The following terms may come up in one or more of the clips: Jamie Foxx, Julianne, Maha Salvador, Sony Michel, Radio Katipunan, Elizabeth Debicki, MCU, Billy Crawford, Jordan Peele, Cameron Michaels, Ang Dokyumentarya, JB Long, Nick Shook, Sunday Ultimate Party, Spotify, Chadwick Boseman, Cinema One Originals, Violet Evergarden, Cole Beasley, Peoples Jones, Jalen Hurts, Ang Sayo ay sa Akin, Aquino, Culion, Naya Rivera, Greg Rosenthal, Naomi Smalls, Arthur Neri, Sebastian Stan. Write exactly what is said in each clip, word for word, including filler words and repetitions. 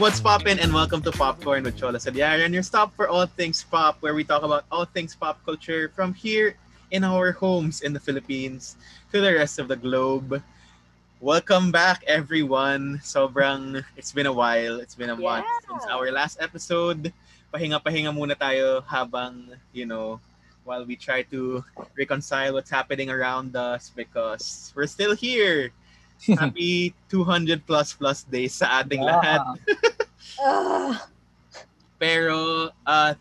What's poppin', and welcome to Popcorn with Chola Sadiar, and your stop for all things pop, where we talk about all things pop culture from here in our homes in the Philippines to the rest of the globe. Welcome back, everyone. Sobrang, it's been a while. It's been a yeah. month since our last episode. Pahinga-pahinga muna tayo habang, you know, while we try to reconcile what's happening around us, because we're still here. Happy two hundred plus plus days sa ating yeah. lahat. uh. Pero, uh,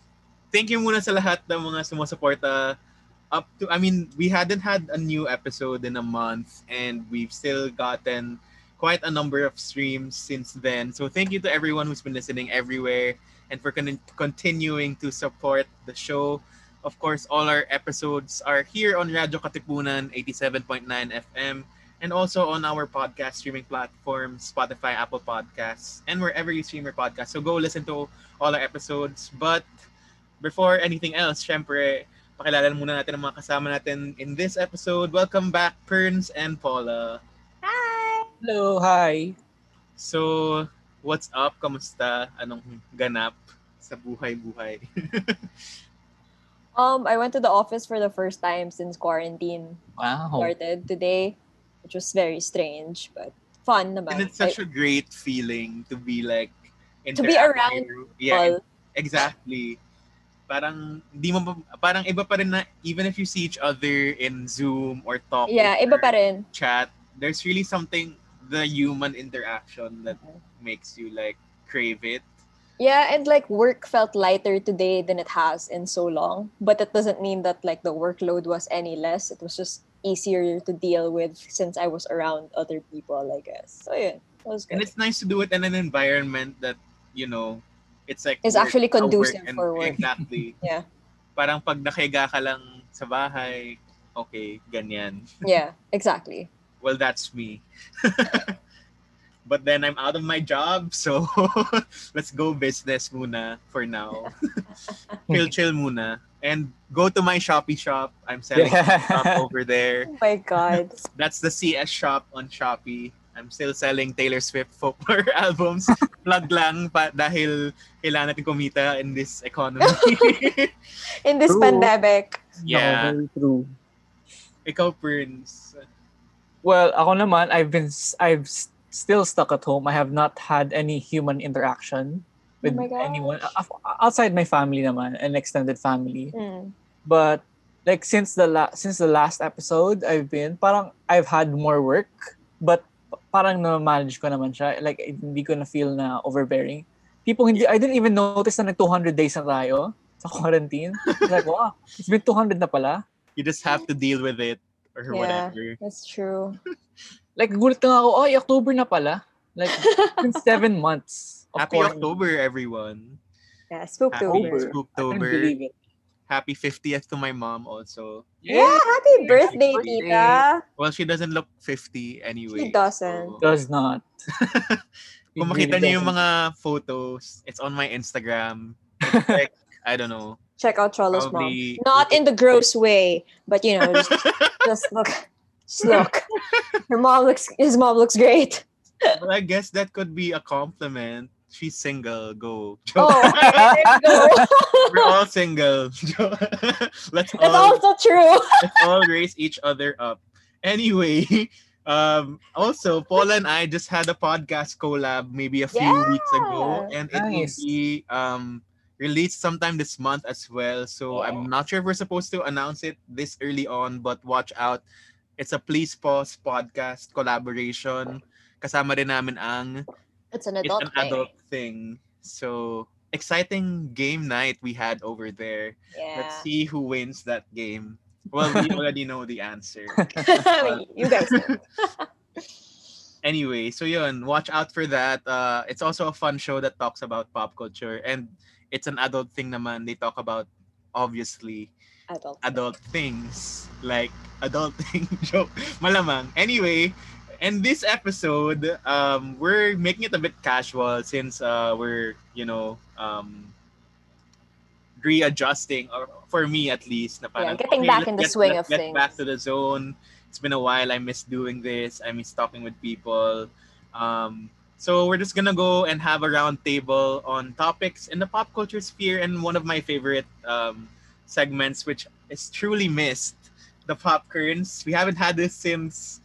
thank you muna sa lahat ng mga sumusuporta. Up to, I mean, we hadn't had a new episode in a month, and we've still gotten quite a number of streams since then. So thank you to everyone who's been listening everywhere and for con- continuing to support the show. Of course, all our episodes are here on Radio Katipunan, eighty-seven point nine F M, and also on our podcast streaming platform, Spotify, Apple Podcasts, and wherever you stream your podcast. So go listen to all our episodes. But before anything else, syempre, pakilala muna natin ang mga kasama natin in this episode. Welcome back, Perns and Paula. Hi! Hello, hi! So, what's up? Kamusta? Anong ganap sa buhay-buhay? um, I went to the office for the first time since quarantine wow. started today, which was very strange, but fun naman. And it's such I, a great feeling to be like... To be around people. Yeah, exactly. Parang di mo parang iba pa rin na even if you see each other in Zoom or talk yeah, or iba pa rin. Chat, there's really something, the human interaction that makes you like crave it. Yeah, and like work felt lighter today than it has in so long, but it doesn't mean that like the workload was any less. It was just easier to deal with since I was around other people, I guess. So yeah, that was good. And it's nice to do it in an environment that, you know, it's like it's actually conducive work and, for work. Exactly. Yeah. Parang pag nakahiga ka lang sa bahay, okay, ganyan. Yeah, exactly. Well, that's me. But then I'm out of my job, so let's go business muna for now. chill, chill muna. And go to my Shopee shop. I'm selling yeah. stuff over there. Oh my God. That's the C S shop on Shopee. I'm still selling Taylor Swift folklore albums. Plug lang pa dahil kailangan natin kumita in this economy. In this true. pandemic. Yeah. No, very true. Ikaw, Prince. Well, ako naman, I've been, I've still stuck at home. I have not had any human interaction with oh anyone. Outside my family naman, an extended family. Mm. But, like, since the la- since the last episode, I've been, parang I've had more work, but parang na-manage ko naman siya. Like, hindi ko na-feel na overbearing. People, hindi, I didn't even notice na nag-two hundred days na tayo sa quarantine. It's like, wow, it's been two hundred na pala. You just have to deal with it or yeah, whatever. Yeah, that's true. Like, gulat na ako, oy, October na pala. Like, it's been seven months. Happy quarantine. October, everyone. Yeah, Spooktober. Happy Spooktober. I can't believe it. Happy fiftieth to my mom also. Yeah, yeah happy birthday, Tita. Well, she doesn't look fifty anyway. She doesn't. So. Does not. Kung makita niyo yung mga photos, it's on my Instagram. It's like, I don't know. Check out Chola's probably, mom. Not in the gross way, but you know, just, just look. Just look. Her mom looks, his mom looks great. But I guess that could be a compliment. She's single. Go. Oh, okay. There you go. We're all single. Let's all, that's also true. Let's all raise each other up. Anyway, um, also, Paula and I just had a podcast collab maybe a few yeah. weeks ago. And nice. It will be um, released sometime this month as well. So yeah. I'm not sure if we're supposed to announce it this early on, but watch out. It's a Please Pause podcast collaboration. Kasama rin namin ang... It's an adult, it's an adult thing. thing. So, exciting game night we had over there. Yeah. Let's see who wins that game. Well, we already know the answer. But... you guys know. Anyway, so yun, watch out for that. Uh, it's also a fun show that talks about pop culture. And it's an adult thing naman. They talk about, obviously, adult, adult things. Like, adult thing joke. Malamang. Anyway... And this episode, um, we're making it a bit casual since uh, we're, you know, um, readjusting, or for me at least. Na parang, yeah, getting okay, back in the get, swing of get things. Get back to the zone. It's been a while. I miss doing this. I miss talking with people. Um, So we're just gonna go and have a round table on topics in the pop culture sphere, and one of my favorite um, segments, which is truly missed, the Pop Currents. We haven't had this since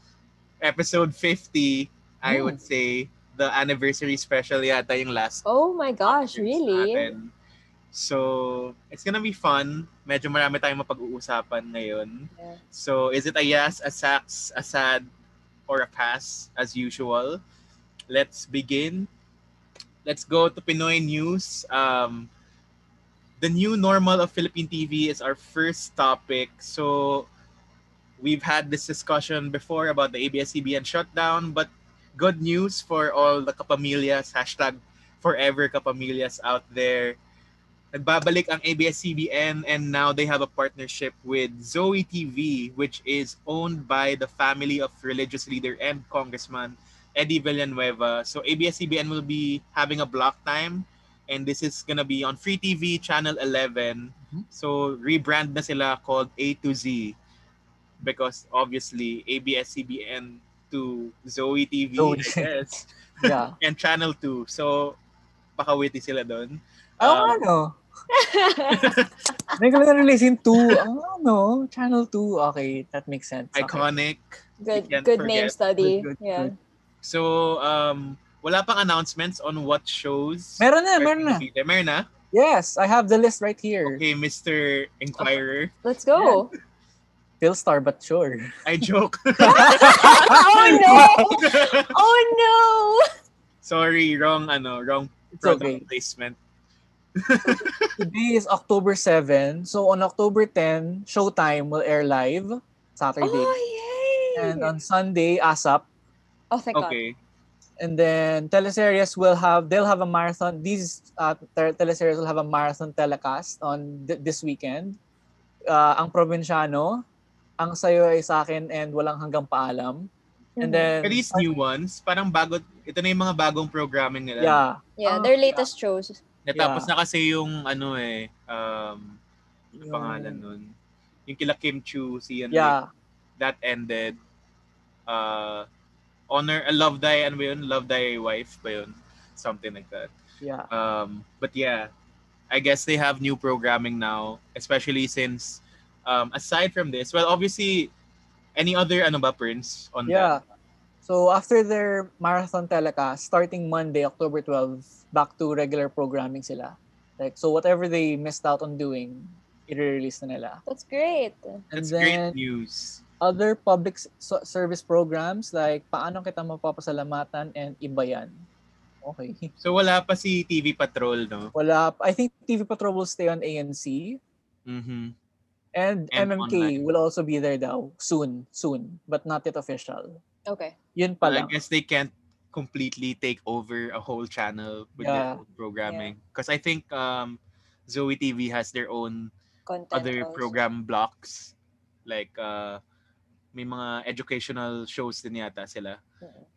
episode fifty, I mm. would say. The anniversary special yata yung last. Oh my gosh, really? Natin. So, it's gonna be fun. Medyo marami tayong mapag-uusapan ngayon. Yeah. So, is it a yes, a sax, a sad, or a pass as usual? Let's begin. Let's go to Pinoy News. Um, the new normal of Philippine T V is our first topic. So we've had this discussion before about the A B S C B N shutdown, but good news for all the kapamilyas, hashtag forever kapamilyas out there. Nagbabalik ang A B S C B N, and now they have a partnership with Zoe T V, which is owned by the family of religious leader and congressman Eddie Villanueva. So A B S C B N will be having a block time, and this is gonna be on Free T V Channel eleven. Mm-hmm. So rebrand na sila, called A to Z, because obviously A B S C B N to Zoe T V, oh, I guess. Yeah. And Channel two. So pakawiti sila doon. Oh, um, ano? May kailangan release in two. Oh, no. Channel two. Okay, that makes sense. Iconic. Okay. Good good forget. Name study. Good, good, yeah. Good. So, um, wala pang announcements on what shows. Meron na, meron na. Meron na? Yes, I have the list right here. Okay, Mister Inquirer. Okay. Let's go. Phil Star, but sure. I joke. Oh no! Oh no! Sorry, wrong, ano, wrong program okay. placement. Today is October seventh. So, on October tenth, Showtime will air live Saturday. Oh, yay! And on Sunday, ASAP. Oh, thank okay. God. And then teleseries will have, they'll have a marathon. These uh, ter- teleseries will have a marathon telecast on th- this weekend. Uh, Ang Probinsyano, Ang Sayo Ay Sa Akin, and Walang Hanggang Paalam. Mm-hmm. And then are these new ones, parang bago, ito na yung mga bagong programming nila. Yeah. Yeah, their latest yeah. shows. Natapos yeah. na kasi yung ano eh, um, yung pangalan nun. Yung kila Kim Chu, si ano yeah. eh, that ended. Uh, Honor, uh, Love Thy, ano ba yun? Love Thy Wife ba yun? Something like that. Yeah. Um, but yeah, I guess they have new programming now, especially since, um, aside from this, well, obviously, any other, ano ba, Prince? On yeah. That? So, after their marathon telecast, starting Monday, October twelfth, back to regular programming sila. Like, so whatever they missed out on doing, i-release na nila. That's great. And That's then, great news. Other public service programs like Paano Kita Mapapasalamatan and Iba Yan. Okay. So wala pa si T V Patrol, no? Wala pa. I think T V Patrol will stay on A N C. Mm-hmm. And, and M M K online will also be there daw. Soon. Soon. But not yet official. Okay. Yun pa lang. Well, I guess they can't completely take over a whole channel with yeah. their own programming. Because yeah. I think um, Zoe T V has their own content other also. Program blocks. Like... Uh, may mga educational shows din yata sila.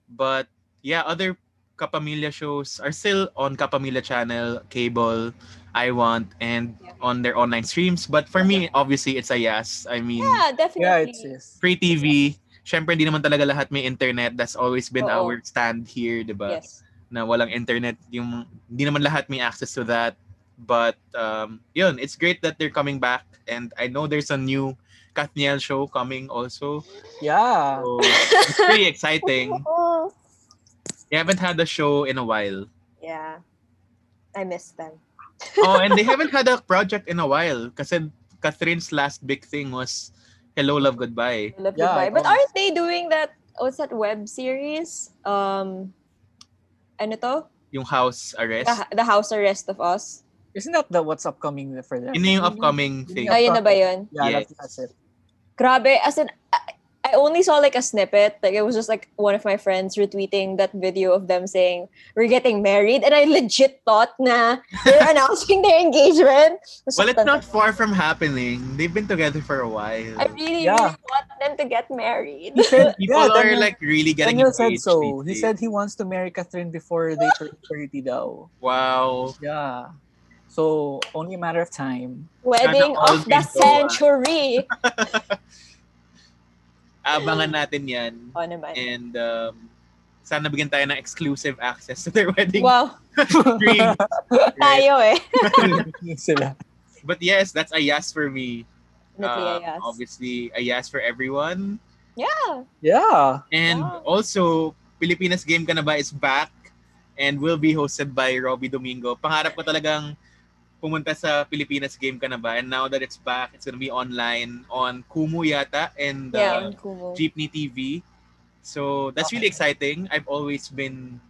But yeah, other Kapamilya shows are still on Kapamilya Channel, Cable, I Want, and yeah. on their online streams. But for me, obviously, it's a yes. I mean, yeah, definitely. Yeah, it's yes. Free T V. Yes. Siyempre, hindi naman talaga lahat may internet. That's always been Oo. Our stand here, diba? Yes. Na walang internet. Yung, hindi naman lahat may access to that. But um, yun, it's great that they're coming back. And I know there's a new Katniel show coming also. Yeah. So, it's pretty exciting. They haven't had a show in a while. Yeah. I miss them. Oh, and they haven't had a project in a while. Kasi Catherine's last big thing was Hello, Love, Goodbye. Hello, Love, yeah, Goodbye. But aren't they doing that, what's that web series? Um, ano to? Yung House Arrest. The, the House Arrest of Us. Isn't that the what's upcoming for them? Yun na yung upcoming thing. Ayun na ba yun? Yeah, yes. That's it. Grabe, as in, I only saw like a snippet. Like it was just like one of my friends retweeting that video of them saying, we're getting married. And I legit thought na they're announcing their engagement. It's well, it's not far from happening. They've been together for a while. I really, yeah. really want them to get married. He said, people yeah, Daniel, are like really getting Daniel engaged. Said so. He said he wants to marry Catherine before they turn thirty daw. Wow. Yeah. So, only a matter of time. Wedding of the century! Abangan natin yan. Oh, naman. And um, sana bigyan tayo ng exclusive access to their wedding. Wow. Dream. Right. Tayo eh. But yes, that's a yes for me. Um, yes. Obviously, a yes for everyone. Yeah. Yeah. And yeah. also, Pilipinas Game Ka Na Ba is back and will be hosted by Robbie Domingo. Pangarap ko talagang pumunta sa Pilipinas Game Ka Na Ba, and now that it's back, it's gonna be online on Kumu yata and uh, yeah, Jeepney T V. So that's okay. really exciting. I've always been,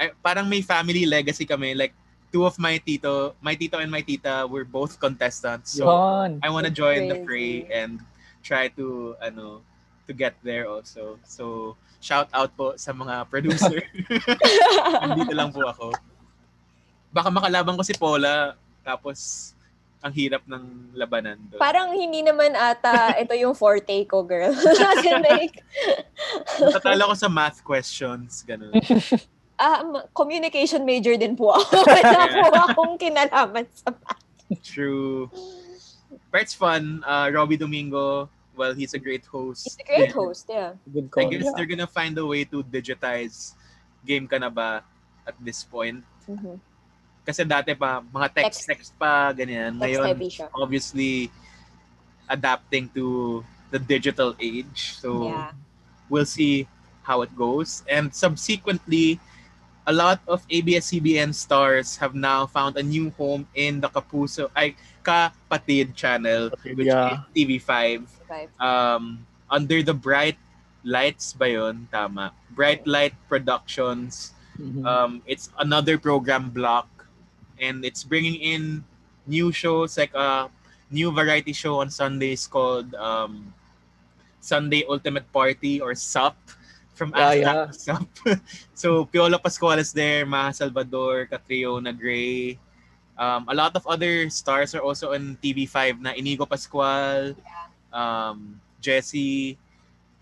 I, parang may family legacy kami. Like two of my tito, my tito and my tita were both contestants. So Yon. I want to join the fray and try to, ano, to get there also. So shout out po sa mga producer. Andito lang po ako. Baka makalaban ko si Paula. Tapos ang hirap ng labanan doon. Parang hindi naman ata ito yung forte ko, girl. Like, natatalo ko sa math questions, ganun. Uh, communication major din po ako. Wala po akong kinalaman sa math. True. But it's fun. Uh, Robbie Domingo, well, he's a great host. He's a great and host, yeah. Good call. I guess yeah. they're gonna find a way to digitize Game Ka Na Ba at this point. Mm-hmm. Kasi dati pa, mga text-text pa, ganyan. Ngayon, obviously, adapting to the digital age. So, yeah. we'll see how it goes. And subsequently, a lot of A B S C B N stars have now found a new home in the Kapuso, ay, Kapatid channel, which yeah. is T V five. Um, under the Bright Lights ba yun? Tama. Bright Light Productions. Mm-hmm. Um, it's another program block. And it's bringing in new shows, like a new variety show on Sundays called um, Sunday Ultimate Party or S U P from ASAP yeah, yeah. S U P. So Piolo Pascual is there, Maha Salvador, Catriona Gray. Um, a lot of other stars are also on T V five na Inigo Pascual, yeah. um, Jesse,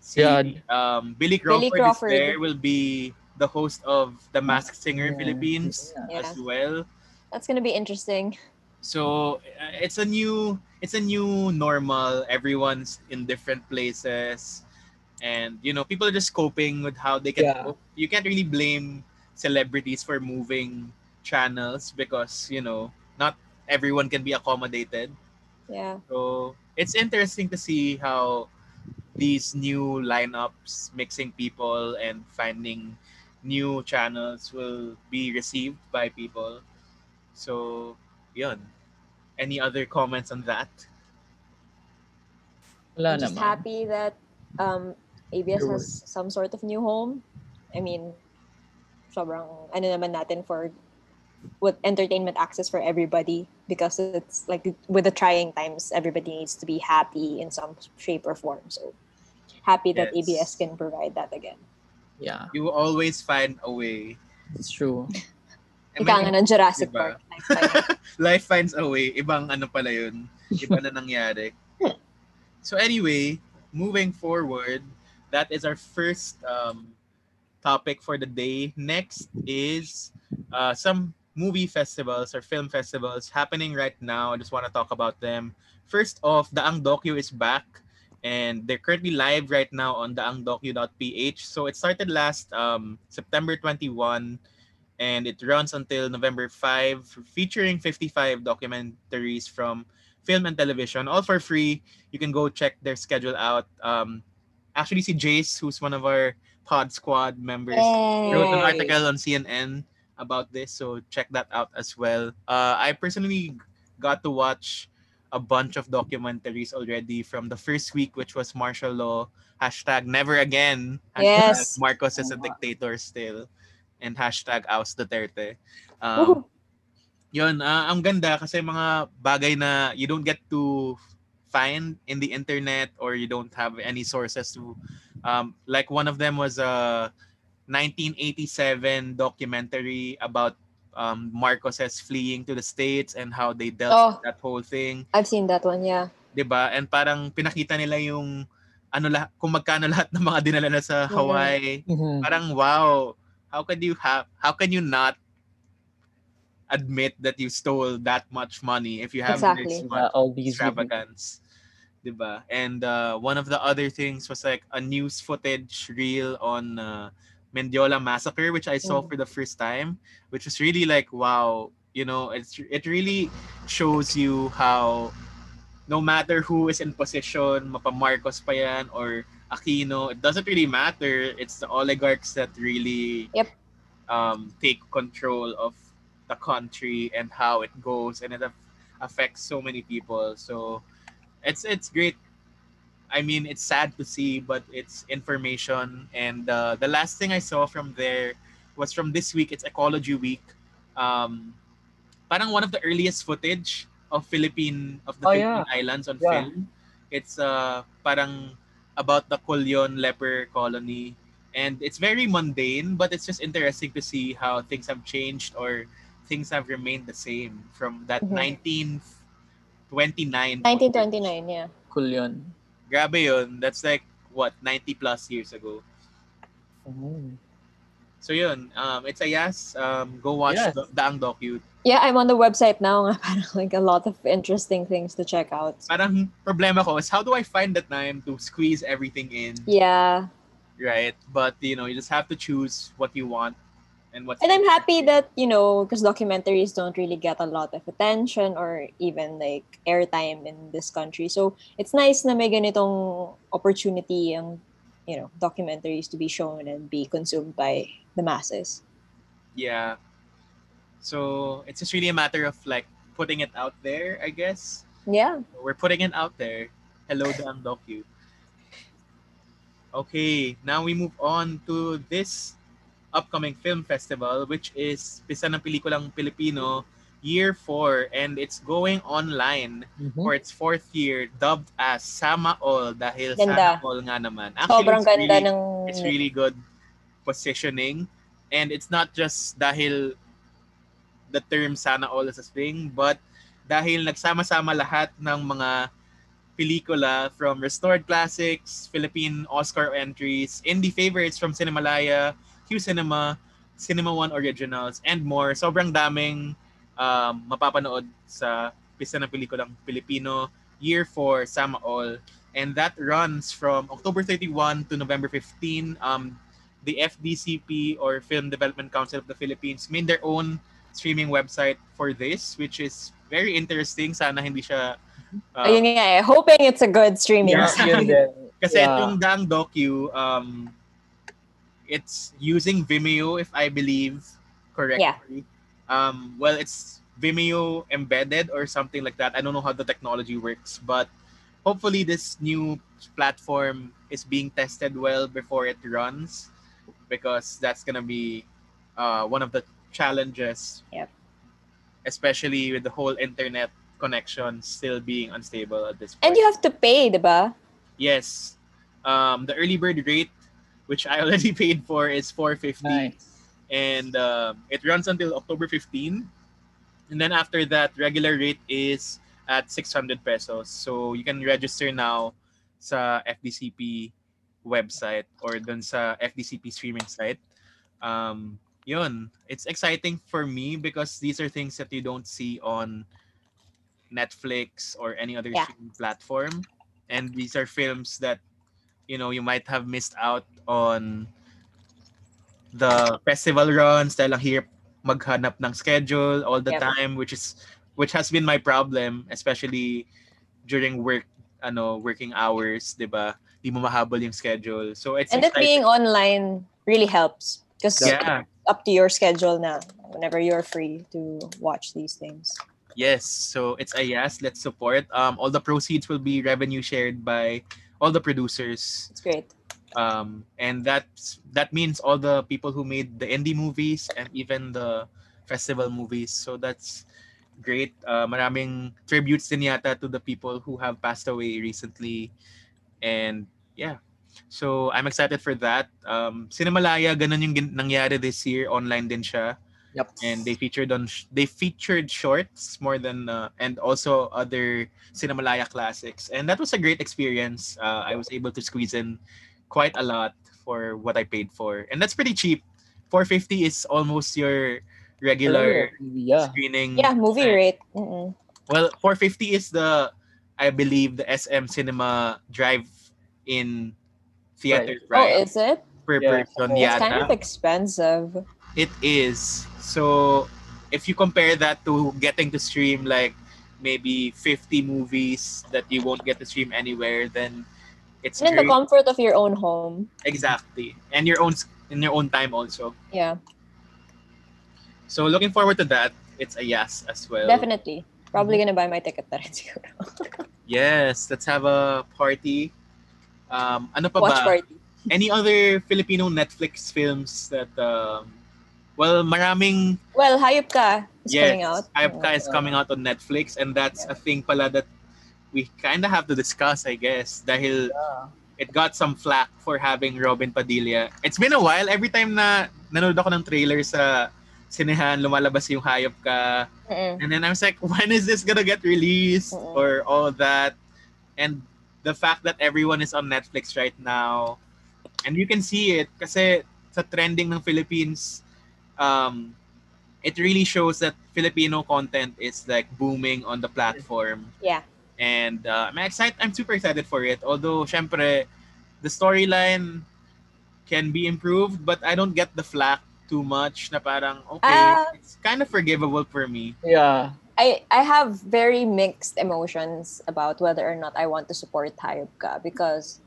si, yeah. um, Billy Crawford, Billy Crawford is there, will be the host of The Masked Singer yeah. Philippines yeah. as well. That's gonna be interesting. So uh, it's a new, it's a new normal. Everyone's in different places, and you know, people are just coping with how they can. Yeah. Cope. You can't really blame celebrities for moving channels because you know not everyone can be accommodated. Yeah. So it's interesting to see how these new lineups, mixing people and finding new channels, will be received by people. So, yun. Any other comments on that? I'm just happy that um, A B S has some sort of new home. I mean, sobrang ano naman natin for with entertainment access for everybody, because it's like with the trying times, everybody needs to be happy in some shape or form. So happy that yes. A B S can provide that again. Yeah, you will always find a way. It's true. Ibang ano, Jurassic Park. Life finds a way. Ibang ano pala yun. Iba na nangyari. So anyway, moving forward, that is our first um, topic for the day. Next is uh, some movie festivals or film festivals happening right now. I just want to talk about them. First off, the Ang Dokyu is back. And they're currently live right now on the ang dokyu dot p h. So it started last um, September twenty-first. And it runs until November fifth, featuring fifty-five documentaries from film and television, all for free. You can go check their schedule out. Um, actually, si Jace, who's one of our Pod Squad members, hey. wrote an article on C N N about this. So check that out as well. Uh, I personally got to watch a bunch of documentaries already from the first week, which was martial law, hashtag never again, hashtag yes. Marcos is a dictator still, and hashtag Aus Duterte. Um, yun, uh, ang ganda kasi mga bagay na you don't get to find in the internet or you don't have any sources to. Um, like one of them was a nineteen eighty-seven documentary about um, Marcos's fleeing to the States and how they dealt oh, with that whole thing. I've seen that one, yeah. Diba? And parang pinakita nila yung ano lah- kung magkano lahat ng mga dinala na sa Hawaii. Mm-hmm. Parang wow! How can you have? How can you not admit that you stole that much money if you have exactly. this much uh, all these extravagance, diba? And uh, one of the other things was like a news footage reel on uh, Mendiola Massacre, which I saw mm. for the first time, which was really like, wow, you know, it's, it really shows you how no matter who is in position, mapa Marcos pa yan or Aquino, it doesn't really matter. It's the oligarchs that really yep. um, take control of the country and how it goes, and it affects so many people. So it's it's great. I mean, it's sad to see, but it's information. And uh, the last thing I saw from there was from this week. It's Ecology Week. Um, parang one of the earliest footage of Philippine of the oh, Philippine yeah. Islands on yeah. film. It's uh, parang about the Culion leper colony, and it's very mundane, but it's just interesting to see how things have changed or things have remained the same from that mm-hmm. nineteen twenty-nine. nineteen twenty-nine, yeah. Culion. Grabe yun. That's like, what, ninety plus years ago. Mm-hmm. So yun, um, it's a yes. Um, go watch yes. the, the Ang Dokyut. Yeah, I'm on the website now. Parang like a lot of interesting things to check out. Parang problema ko is how do I find the time to squeeze everything in? Yeah. Right? But, you know, you just have to choose what you want. And, what's and I'm happy that, you know, because documentaries don't really get a lot of attention or even like airtime in this country. So it's nice na may ganitong opportunity ang, you know, documentaries to be shown and be consumed by the masses. Yeah. So it's just really a matter of like putting it out there, I guess. Yeah. We're putting it out there. Hello, the Undocu. Okay, now we move on to this upcoming film festival, which is Pista ng Pelikulang Pilipino year four, and it's going online mm-hmm. for its fourth year, dubbed as Sama-All dahil Sama-All nga naman. Actually, sobrang it's, ganda really, ng... it's really good positioning, and it's not just dahil the term Sana-All is a thing, but dahil nagsama-sama lahat ng mga pelikula from restored classics, Philippine Oscar entries, indie favorites from Cinemalaya, Q Cinema, Cinema One Originals, and more. Sobrang daming um, mapapanood sa Pista ng Pelikulang Pilipino, year four, Sama-All. And that runs from October thirty-first to November fifteenth. Um, the F D C P, or Film Development Council of the Philippines, made their own streaming website for this, which is very interesting. Sana hindi siya... Uh, Ayun nga eh. Hoping it's a good streaming. Yeah, yun din. Kasi yeah. itong Ang Docu... Um, it's using Vimeo, if I believe correctly. Yeah. Um, well, it's Vimeo embedded or something like that. I don't know how the technology works, but hopefully this new platform is being tested well before it runs, because that's going to be uh, one of the challenges, yep. especially with the whole internet connection still being unstable at this point. And you have to pay, diba? Yes. Um, the early bird rate, which I already paid for, is four dollars and fifty cents. Nice. And uh, it runs until October fifteenth. And then after that, regular rate is at six hundred pesos. So you can register now sa F D C P website or dun sa F D C P streaming site. Um, yun. It's exciting for me because these are things that you don't see on Netflix or any other yeah. streaming platform. And these are films that, you know, you might have missed out on the festival runs dahil ang hirap maghanap ng schedule all the yep. time, which is which has been my problem, especially during work ano working hours, diba? Di mo mahabol yung schedule. So it's and exciting. That being online really helps because yeah. up to your schedule na whenever you're free to watch these things. Yes, so it's a yes, let's support. Um all the proceeds will be revenue shared by all the producers. It's great. Um, and that's, that means all the people who made the indie movies and even the festival movies. So that's great. Uh, maraming tributes din yata to the people who have passed away recently. And yeah. So I'm excited for that. Um, Cinemalaya, ganun yung nangyari this year. Online din siya. Yep. And they featured on sh- they featured shorts more than uh, and also other Cinemalaya classics, and that was a great experience. Uh, I was able to squeeze in quite a lot for what I paid for, and that's pretty cheap. four dollars and fifty cents is almost your regular yeah. screening. Yeah, movie rate. Mm-mm. Well, four dollars and fifty cents is the, I believe, the S M Cinema drive-in theater. Right. Oh, is it? per yeah. person it's yata. It's kind of expensive. It is. So, if you compare that to getting to stream like maybe fifty movies that you won't get to stream anywhere, then it's and in great. The comfort of your own home. Exactly. And your own in your own time also. Yeah. So, looking forward to that. It's a yes as well. Definitely. Probably gonna buy my ticket na rin siguro. Yes, let's have a party. Um, ano pa Watch ba? Party. Any other Filipino Netflix films that um, well, maraming Well, Hayop Ka is yes, coming out. Hayop Ka is coming out on Netflix, and that's yeah. a thing pala that we kind of have to discuss, I guess, dahil yeah. it got some flack for having Robin Padilla. It's been a while. Every time na nanood ako ng trailer sa Sinehan, lumalabas yung Hayop Ka. Mm-mm. And then I was like, when is this gonna get released? Mm-mm. Or all that. And the fact that everyone is on Netflix right now. And you can see it kasi sa trending ng Philippines, um, it really shows that Filipino content is like booming on the platform. Yeah. And uh, I'm excited. I'm super excited for it. Although, syempre, the storyline can be improved, but I don't get the flack too much na parang okay uh, it's kind of forgivable for me. Yeah. I I have very mixed emotions about whether or not I want to support Hayop Ka because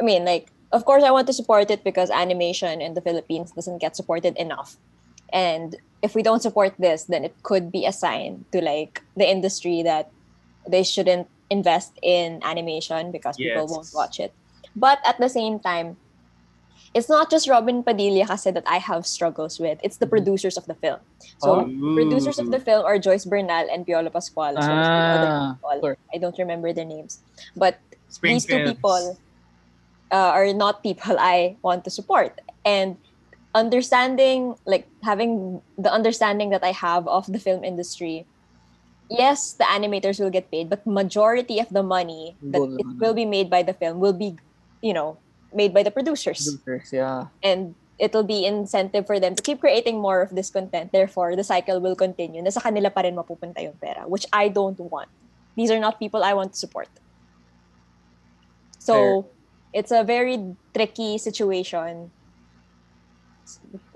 I mean like of course I want to support it because animation in the Philippines doesn't get supported enough. And if we don't support this, then it could be a sign to like the industry that they shouldn't invest in animation because yes. people won't watch it. But at the same time, it's not just Robin Padilla kasi that I have struggles with. It's the producers of the film. So, oh. producers of the film are Joyce Bernal and Piolo Pascual. So ah. people. I don't remember their names. But Spring these two films. people uh, are not people I want to support. And understanding, like having the understanding that I have of the film industry, yes, the animators will get paid, but majority of the money that Golden. it will be made by the film will be, you know, made by the producers. Producers, yeah. And it'll be incentive for them to keep creating more of this content. Therefore, the cycle will continue. Nasa kanila pa rin mapupunta yung pera, which I don't want. These are not people I want to support. So, Fair. It's a very tricky situation.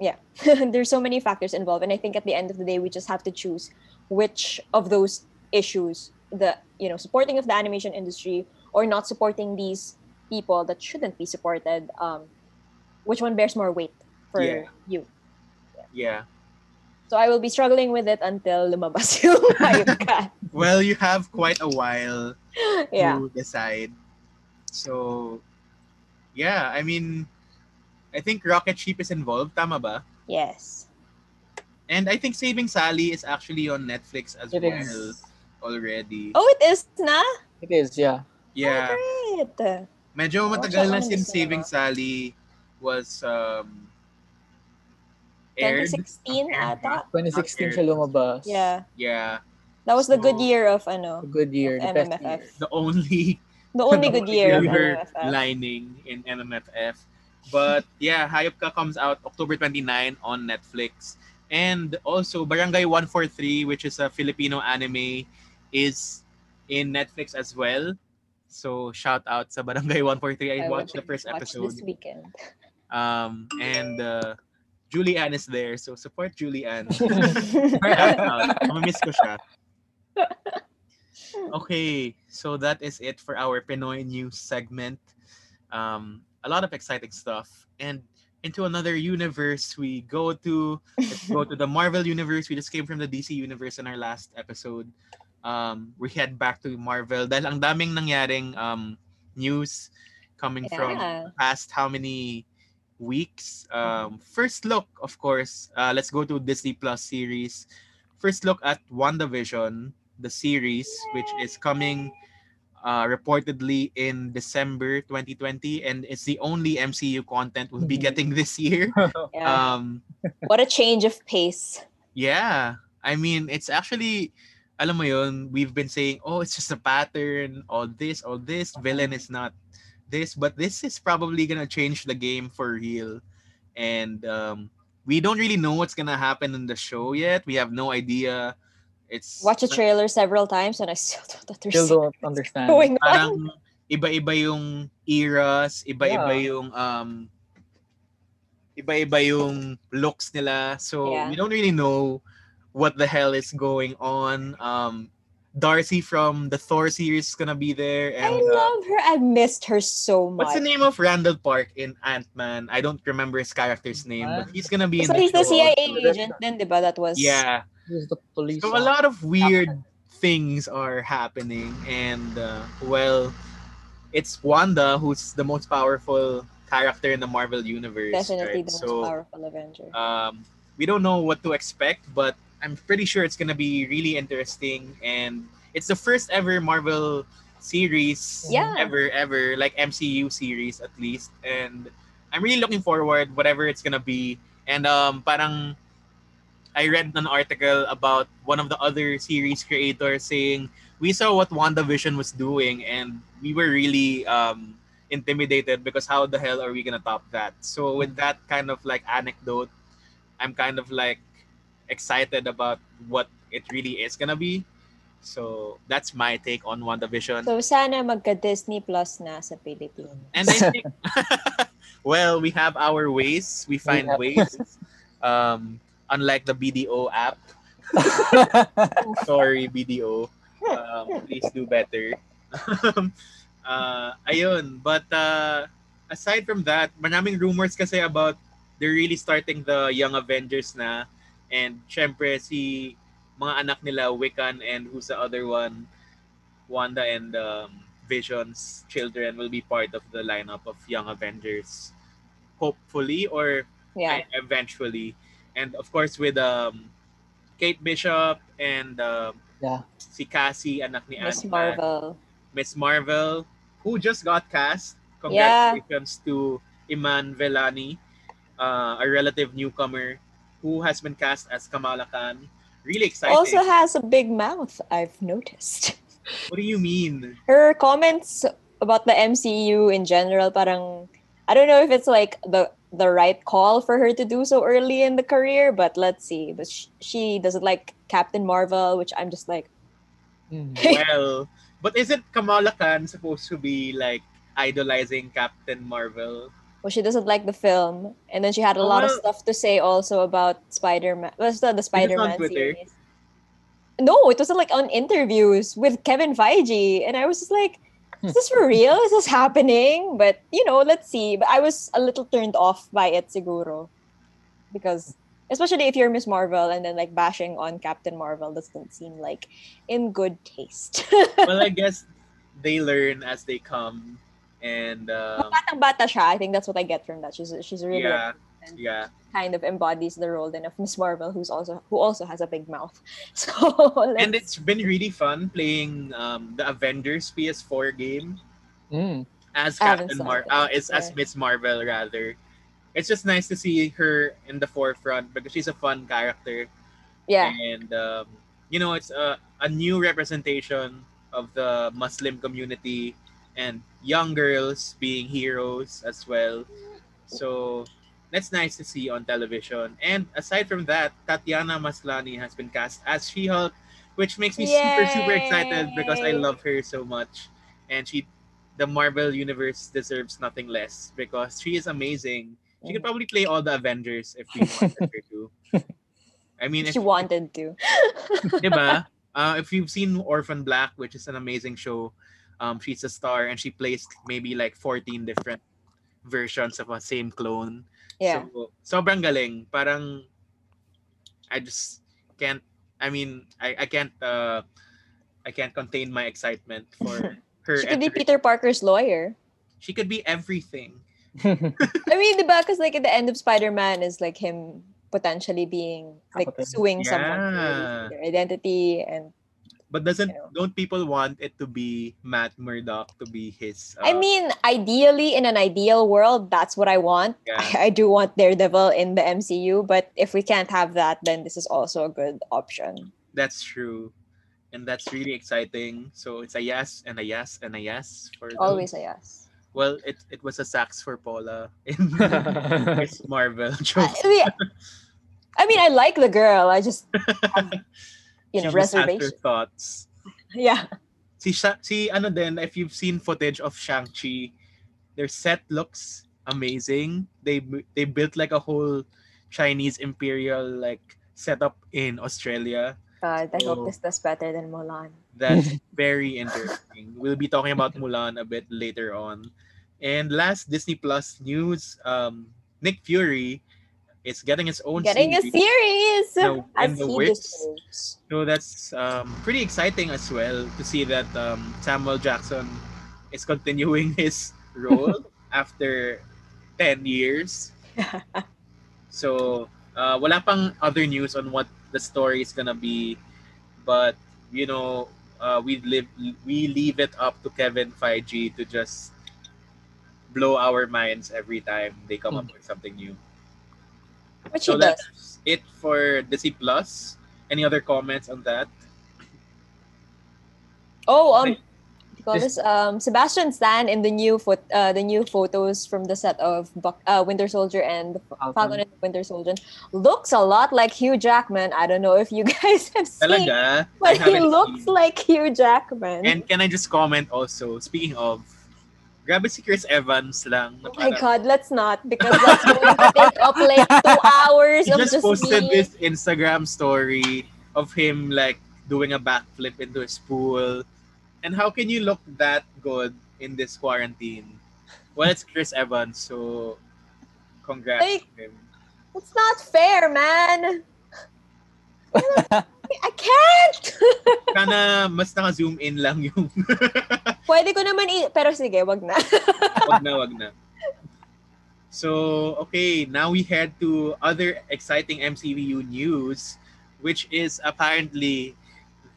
Yeah. There's so many factors involved. And I think at the end of the day, we just have to choose which of those issues, the, you know, supporting of the animation industry or not supporting these people that shouldn't be supported, um, which one bears more weight for yeah. you? Yeah. yeah. So I will be struggling with it until lumabas yung Hayop Ka. Well, you have quite a while yeah. to decide. So, yeah, I mean, I think Rocket Ship is involved, tama ba? Yes. And I think Saving Sally is actually on Netflix as it well is. already. Oh, it is na? It is, yeah. Yeah. Oh, great. Medyo matagal na since Saving Sally was um, aired. twenty sixteen ata. twenty sixteen siya lumabas. Yeah. Yeah. That was so, the good year of ano. The good year. The M M F F. Best year. The only. The only the good only year, year of M M F F. Lining in M M F F. But yeah, Hayop Ka comes out October twenty-ninth on Netflix. And also Barangay one four three, which is a Filipino anime, is in Netflix as well. So shout out sa Barangay one four three. I, I watched the first watch episode this weekend. Um and uh, Julianne is there, so support Julianne. Mamimiss ko siya. Okay, so that is it for our Pinoy news segment. Um, a lot of exciting stuff, and into another universe we go to. Let's go to the Marvel universe. We just came from the D C universe in our last episode. Um, we head back to Marvel dahil ang daming nangyaring um, news coming yeah. from the past how many weeks. Um, first look, of course, uh, let's go to Disney Plus series. First look at WandaVision, the series, which is coming uh, reportedly in December twenty twenty, and it's the only M C U content we'll be getting this year. Yeah. Um, what a change of pace. Yeah. I mean, it's actually... Alam mo yun, we've been saying, oh, it's just a pattern, all this, all this, villain is not this, but this is probably gonna change the game for real. And um, we don't really know what's gonna happen in the show yet. We have no idea. It's watch a trailer several times and I still don't understand. Still don't understand. What's going on? Parang iba-iba yung eras, iba-iba yeah. yung um, iba-iba yung looks nila. So, yeah. we don't really know what the hell is going on. Um, Darcy from the Thor series is gonna be there. And, I love uh, her. I missed her so much. What's the name of Randall Park in Ant-Man? I don't remember his character's name, huh? but he's gonna be so in the So he's the C I A also. agent then, diba? That was... Yeah. He's the police. So a lot of weird things are happening. And, uh, well, it's Wanda who's the most powerful character in the Marvel Universe. Definitely right? the most so, powerful Avenger. Um, we don't know what to expect, but I'm pretty sure it's gonna be really interesting, and it's the first ever Marvel series yeah. ever, ever, like M C U series at least, and I'm really looking forward whatever it's gonna be. And um, parang I read an article about one of the other series creators saying we saw what WandaVision was doing, and we were really um, intimidated because how the hell are we gonna top that? So with that kind of like anecdote, I'm kind of like excited about what it really is gonna be. So that's my take on WandaVision. So sana magka Disney Plus na sa Pilipinas. And I think well, we have our ways. We find yeah. ways. Um, unlike the B D O app. Sorry, B D O. Um, please do better. uh, ayun. But uh, aside from that, maraming rumors kasi about they're really starting the Young Avengers na. And syempre, si mga anak nila, Wiccan and who's the other one, Wanda and um, Vision's children will be part of the lineup of Young Avengers. Hopefully or yeah. eventually. And of course, with um, Kate Bishop and uh, yeah. si Cassie, anak ni Miss Marvel. Miss Marvel, who just got cast. Congratulations yeah. to Iman Vellani, uh, a relative newcomer who has been cast as Kamala Khan. Really exciting. Also has a big mouth, I've noticed. What do you mean? Her comments about the M C U in general, parang, I don't know if it's like the the right call for her to do so early in the career, but let's see. But she, she doesn't like Captain Marvel, which I'm just like... Well, but isn't Kamala Khan supposed to be like idolizing Captain Marvel? Well, she doesn't like the film, and then she had a oh, lot well, of stuff to say also about Spider-Man. Was well, the Spider-Man series? No, it was like on interviews with Kevin Feige, and I was just like, "Is this for real? Is this happening?" But you know, let's see. But I was a little turned off by it, siguro, because especially if you're Miss Marvel and then like bashing on Captain Marvel doesn't seem like in good taste. Well, I guess they learn as they come. And um, batang-bata siya. I think that's what I get from that. She's she's really yeah, yeah. kind of embodies the role then of Miss Marvel, who's also who also has a big mouth. So and it's been really fun playing um, the Avengers P S four game mm. as Captain Marvel. Uh, it's yeah. as Miss Marvel rather. It's just nice to see her in the forefront because she's a fun character. Yeah, and um, you know, it's a a new representation of the Muslim community. And young girls being heroes as well. So that's nice to see on television. And aside from that, Tatiana Maslany has been cast as She-Hulk, which makes me Yay! super, super excited because I love her so much. And she, the Marvel Universe deserves nothing less because she is amazing. She could probably play all the Avengers if we wanted her to. I mean, if she wanted to. Diba? Uh, if you've seen Orphan Black, which is an amazing show, Um, she's a star and she plays maybe like fourteen different versions of a same clone. Yeah. So, sobrang galing. Parang, I just can't, I mean, I, I can't, uh, I can't contain my excitement for her. She could be Peter Parker's lawyer. She could be everything. I mean, diba? Because like at the end of Spider-Man is like him potentially being, like suing yeah. someone for their identity and But doesn't don't people want it to be Matt Murdock to be his? Uh, I mean, ideally, in an ideal world, that's what I want. Yeah. I, I do want Daredevil in the M C U, but if we can't have that, then this is also a good option. That's true, and that's really exciting. So it's a yes and a yes and a yes for always them. a yes. Well, it it was a sax for Paula in Miss Marvel. I mean, I mean, I like the girl. I just. I'm, You know, reservation thoughts. Yeah. Si si ano din, if you've seen footage of Shang-Chi, their set looks amazing. They they built like a whole Chinese imperial like setup in Australia. God, I so, hope this does better than Mulan. That's very interesting. We'll be talking about Mulan a bit later on. And last Disney Plus news, um, Nick Fury is getting his own getting series. Getting a series! No, and the works. So that's um, pretty exciting as well to see that um, Samuel Jackson is continuing his role after ten years. So, uh, wala pang other news on what the story is gonna be, but you know, uh, we live we leave it up to Kevin Feige to just blow our minds every time they come mm-hmm. up with something new. Which so that's does. It for Disney Plus. Any other comments on that? Oh, um, this, um, Sebastian Stan in the new foot, uh, the new photos from the set of Buck, uh, Winter Soldier and the Falcon. Falcon and the Winter Soldier looks a lot like Hugh Jackman. I don't know if you guys have seen, Talaga, but he looks seen. like Hugh Jackman. And can I just comment also? Speaking of. Grabe si Chris Evans lang. Oh my God, let's not because that's going to take up like two hours he of just He just posted me. This Instagram story of him like doing a backflip into his pool. And how can you look that good in this quarantine? Well, it's Chris Evans, so congrats like, to him. It's not fair, man. I can't! Kana mas naka-zoom in lang yung... Pwede ko naman i... Pero sige, wag na. wag na, wag na. So, okay. Now we head to other exciting M C U news, which is apparently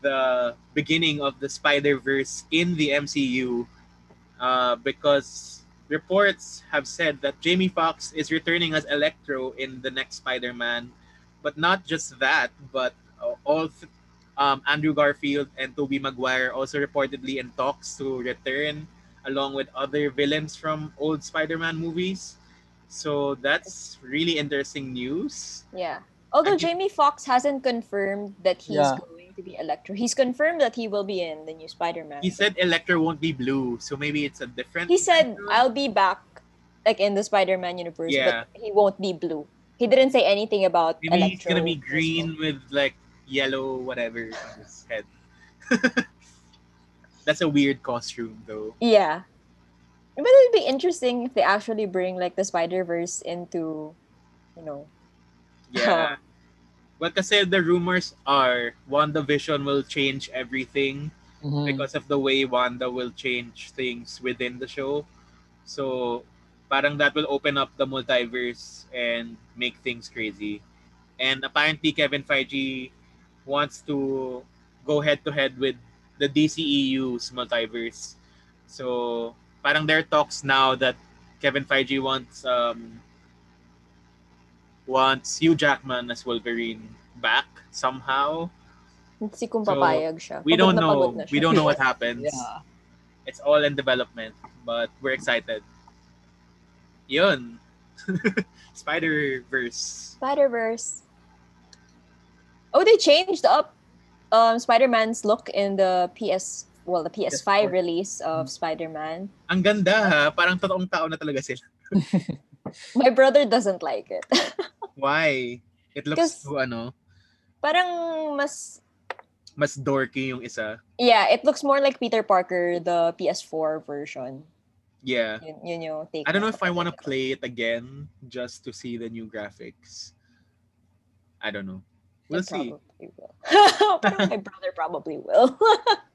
the beginning of the Spider-Verse in the M C U uh, because reports have said that Jamie Foxx is returning as Electro in the next Spider-Man. But not just that, but all um, Andrew Garfield and Tobey Maguire also reportedly in talks to return along with other villains from old Spider-Man movies. So that's really interesting news. Yeah. Although and Jamie Foxx hasn't confirmed that he's yeah. going to be Electro. He's confirmed that he will be in the new Spider-Man. He said Electro won't be blue, so maybe it's a different... He said, Electro? I'll be back like in the Spider-Man universe, yeah. but he won't be blue. He didn't say anything about maybe Electro. Maybe he's going to be green with like yellow whatever on his head. That's a weird costume though. Yeah. But it would be interesting if they actually bring like the Spider-Verse into, you know. Yeah. Well, kasi the rumors are WandaVision will change everything mm-hmm. because of the way Wanda will change things within the show. So, parang that will open up the multiverse and make things crazy. And apparently Kevin Feige wants to go head-to-head with the D C E U's multiverse. So, parang there are talks now that Kevin Feige wants um, wants Hugh Jackman as Wolverine back somehow. Si kung papayag siya. We don't know. We don't know what happens. Yeah. It's all in development, but we're excited. Yun. Spider-Verse. Spider-Verse. Oh, they changed up um, Spider-Man's look in the P S, well, the P S five yes. release of Spider-Man. Ang ganda ha, parang totoong tao na talaga sila. My brother doesn't like it. Why? It looks too ano? Parang mas mas dorky yung isa. Yeah, it looks more like Peter Parker, the P S four version. Yeah. Yun, yun yung take I don't know if I want to play it again just to see the new graphics. I don't know. We'll see. Will. My brother probably will.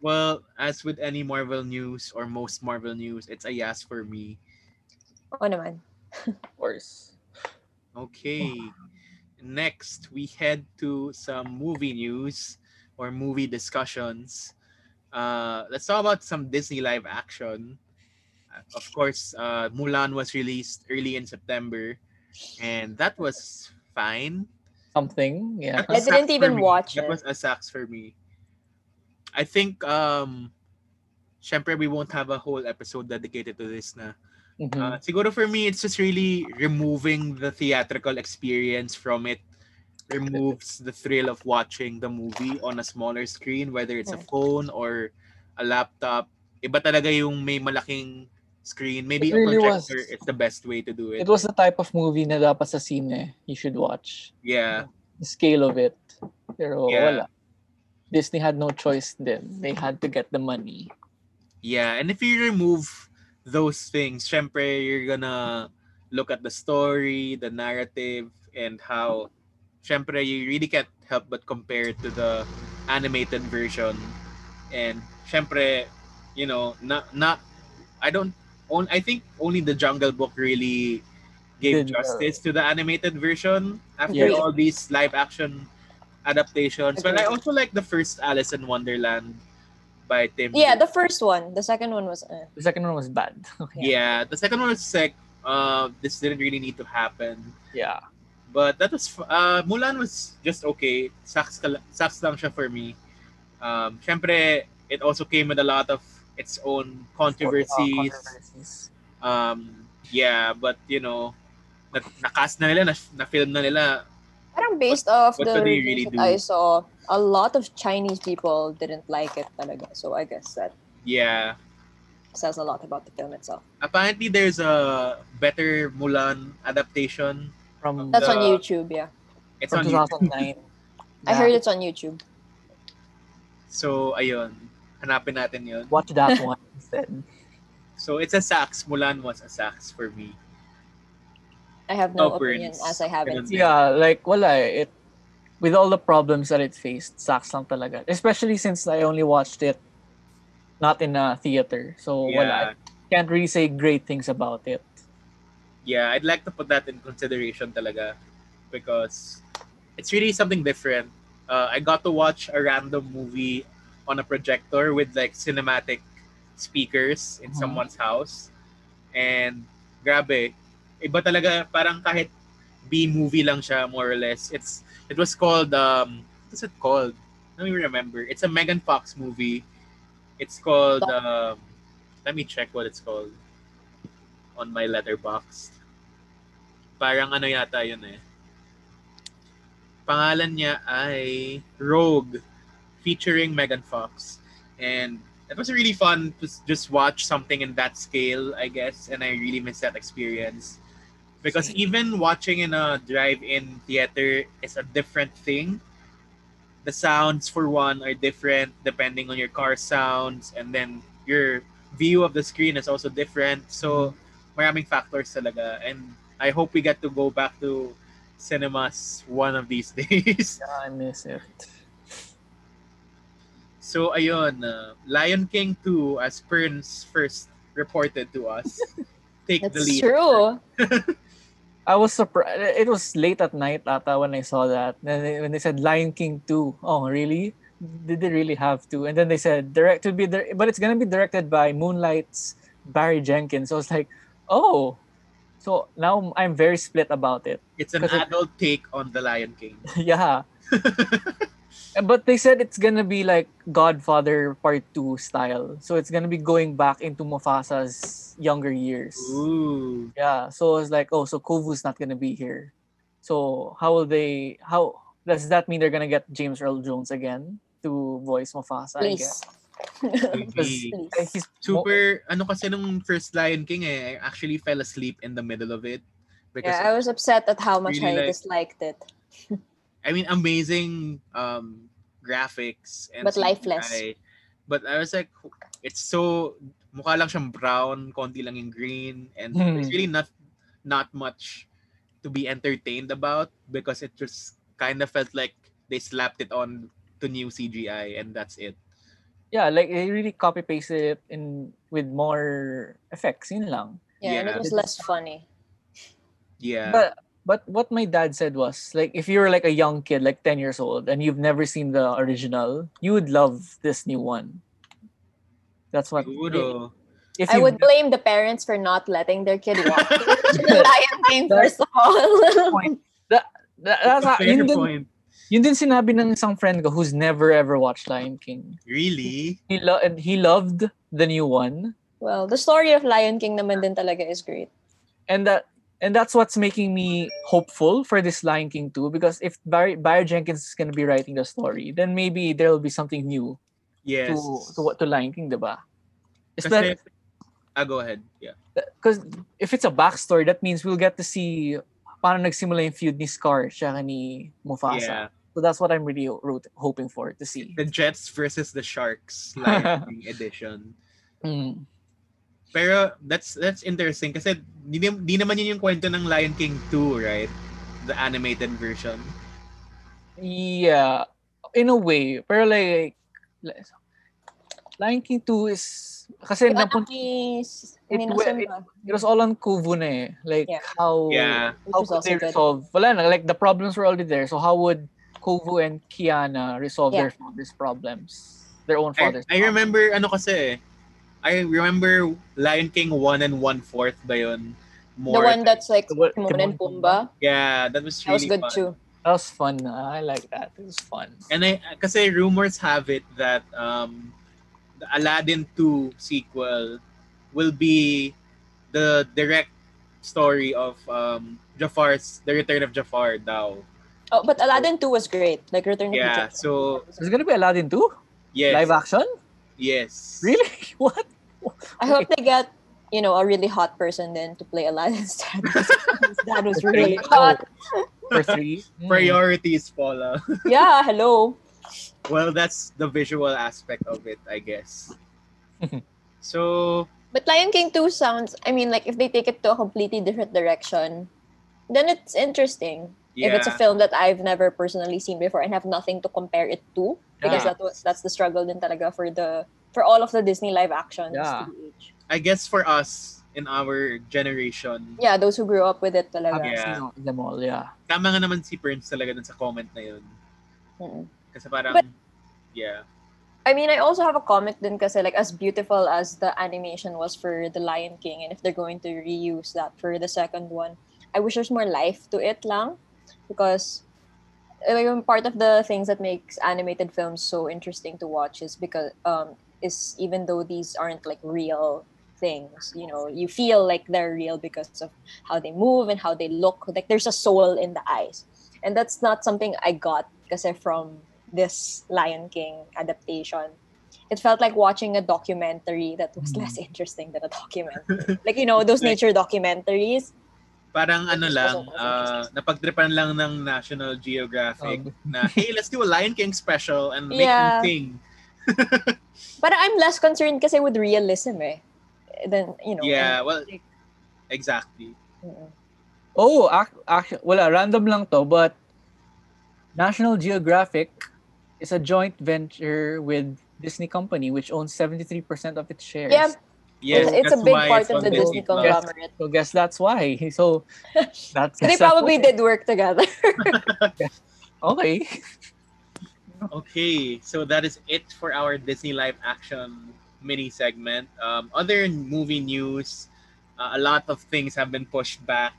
Well, as with any Marvel news or most Marvel news, it's a yes for me. Oh, naman. Of course. Okay. Next, we head to some movie news or movie discussions. Uh, let's talk about some Disney live action. Of course, uh, Mulan was released early in September, and that was fine. Something, yeah. I didn't even watch it. That was a sucks for me. I think, um, syempre, we won't have a whole episode dedicated to this na. Mm-hmm. Uh, siguro for me, it's just really removing the theatrical experience from it. Removes the thrill of watching the movie on a smaller screen, whether it's a phone or a laptop. Iba talaga yung may malaking screen. Maybe it really a projector was, it's the best way to do it. It was the type of movie na dapat sa sine you should watch. Yeah. The scale of it. Pero yeah. wala. Disney had no choice then. They had to get the money. Yeah, and if you remove those things, syempre, you're gonna look at the story, the narrative, and how, syempre, you really can't help but compare it to the animated version. And syempre, you know, not not I don't own I think only The Jungle Book really gave Did justice you know. to the animated version after yeah. all these live action adaptations. Okay. But I also like the first Alice in Wonderland by Tim. Yeah, Lee. the first one. The second one was uh... The second one was bad. Okay. Yeah, the second one was like uh this didn't really need to happen. Yeah. But that was uh Mulan was just okay. Saks saks lang siya for me. Um syempre it also came with a lot of its own controversies. controversies. Um yeah, but you know, na, na cast na nila, na, na film na nila. Parang based off the reviews that I saw, a lot of Chinese people didn't like it talaga. So I guess that yeah says a lot about the film itself. Apparently there's a better Mulan adaptation from That's the, on YouTube, yeah. It's from on two thousand nine. YouTube. I heard it's on YouTube. So ayun, hanapin natin yun. Watch that one instead. So it's a sax. Mulan was a sax for me. I have no opinion as I haven't. Yeah, like wala eh. It with all the problems that it faced, sucks lang talaga. Especially since I only watched it not in a theater. So yeah. wala. I can't really say great things about it. Yeah, I'd like to put that in consideration talaga because it's really something different. Uh, I got to watch a random movie on a projector with like cinematic speakers in mm-hmm. someone's house. And grabe, iba talaga, parang kahit B-movie lang siya, more or less. It's It was called, um, what's it called? I don't even remember. It's a Megan Fox movie. It's called, um, let me check what it's called on my letterbox. Parang ano yata yun eh. Pangalan niya ay Rogue, featuring Megan Fox. And it was really fun to just watch something in that scale, I guess. And I really miss that experience. Because even watching in a drive-in theater is a different thing. The sounds, for one, are different depending on your car sounds. And then your view of the screen is also different. So, maraming factors talaga. And I hope we get to go back to cinemas one of these days. Yeah, I miss it. So, ayun. Uh, Lion King two, as Perns first reported to us, take That's the lead. That's true. I was surprised. It was late at night ata when I saw that. And they, when they said Lion King two, oh, really? Did they really have to? And then they said, direct to be there, but it's going to be directed by Moonlight's Barry Jenkins. So I was like, oh. So now I'm very split about it. It's an adult it, take on The Lion King. Yeah. But they said it's going to be like Godfather Part two style. So it's going to be going back into Mufasa's younger years. Ooh. Yeah. So it's like, oh, so Kovu's not going to be here. So how will they, how, does that mean they're going to get James Earl Jones again to voice Mufasa? Please. I guess. Please. He's super, ano kasi nung first Lion King eh, I actually fell asleep in the middle of it. Because yeah, I was upset at how much really I like, disliked it. I mean, amazing um, graphics. And but C G I. Lifeless. But I was like, it's so, mukha lang siyang brown, konti lang yung green. And mm. there's really not not much to be entertained about because it just kind of felt like they slapped it on to new C G I and that's it. Yeah, like they really copy-pasted it in with more effects. Yun lang. Yeah, yeah, and it was less funny. Yeah. But... But what my dad said was, like, if you're like a young kid, like ten years old, and you've never seen the original, you would love this new one. That's what. They, if I would blame the parents for not letting their kid watch The Lion King first of all. that, that, that's a fair point. Yun din sinabi ng isang friend ko who's never ever watched Lion King. Really? He lo- and he loved the new one. Well, the story of Lion King naman din talaga is great. And that. And that's what's making me hopeful for this Lion King two, because if Barry, Barry Jenkins is going to be writing the story, then maybe there will be something new yes. to, to to Lion King, diba? Especially, Ah, go ahead. Yeah. Because if it's a backstory, that means we'll get to see paano nagsimula yung feud ni Scar siya ni Mufasa. Yeah. So that's what I'm really wrote, hoping for to see. The Jets versus the Sharks live edition. Mm. Pero that's that's interesting kasi di, di naman yun yung kwento ng Lion King two, right? The animated version. Yeah, in a way. Pero like, like Lion King two is kasi it, napun- is, it, it, it was all on Kuvu na eh. Like yeah. how yeah. how could they resolve? Wala na, like the problems were already there. So how would Kuvu and Kiana resolve yeah. their father's problems? Their own father's I, problems. I remember ano kasi eh. I remember Lion King one and one-fourth ba yun? More the one that's like Timon and Pumbaa? Yeah, that was really That was good fun. too. That was fun. I like that. It was fun. And I, kasi rumors have it that um, the Aladdin two sequel will be the direct story of um, Jafar's, the Return of Jafar daw. Oh, but Aladdin two was great. Like Return yeah, of Jafar. Yeah, so... There's gonna be Aladdin two? Yes. Live action? Yes. Really? What? I hope they get, you know, a really hot person then to play Aladdin's dad. His dad was really hot. For three. Priorities, Paula. Yeah, hello. Well, that's the visual aspect of it, I guess. So... But Lion King two sounds, I mean, like, if they take it to a completely different direction, then it's interesting. Yeah. If it's a film that I've never personally seen before and have nothing to compare it to, because yeah. that was, that's the struggle din talaga for the for all of the Disney live actions. Yeah. I guess for us in our generation. Yeah, those who grew up with it talaga. Yeah. In the mall, yeah. Tama nga naman si Prince talaga dun sa comment na yun. Mm-hmm. Kasi parang, but, yeah. I mean, I also have a comment din kasi like as beautiful as the animation was for The Lion King, and if they're going to reuse that for the second one, I wish there's more life to it lang. Because part of the things that makes animated films so interesting to watch is because um, is even though these aren't like real things, you know, you feel like they're real because of how they move and how they look. Like there's a soul in the eyes, and that's not something I got kasi from this Lion King adaptation. It felt like watching a documentary that was less interesting than a documentary, like you know those nature documentaries. Parang ano lang, uh, napagtripan lang ng National Geographic um. na, hey, let's do a Lion King special and make yeah. thing. But I'm less concerned kasi with realism eh. Then, you know. Yeah, and, well, like, exactly. Mm-mm. Oh, ac- ac- wala, random lang to, but National Geographic is a joint venture with Disney Company which owns seventy-three percent of its shares. Yeah. Yes, it's a big part of the Disney conglomerate. So guess that's why. So that's they probably did work together. Okay. Okay, so that is it for our Disney live action mini segment. Um, other movie news, uh, a lot of things have been pushed back.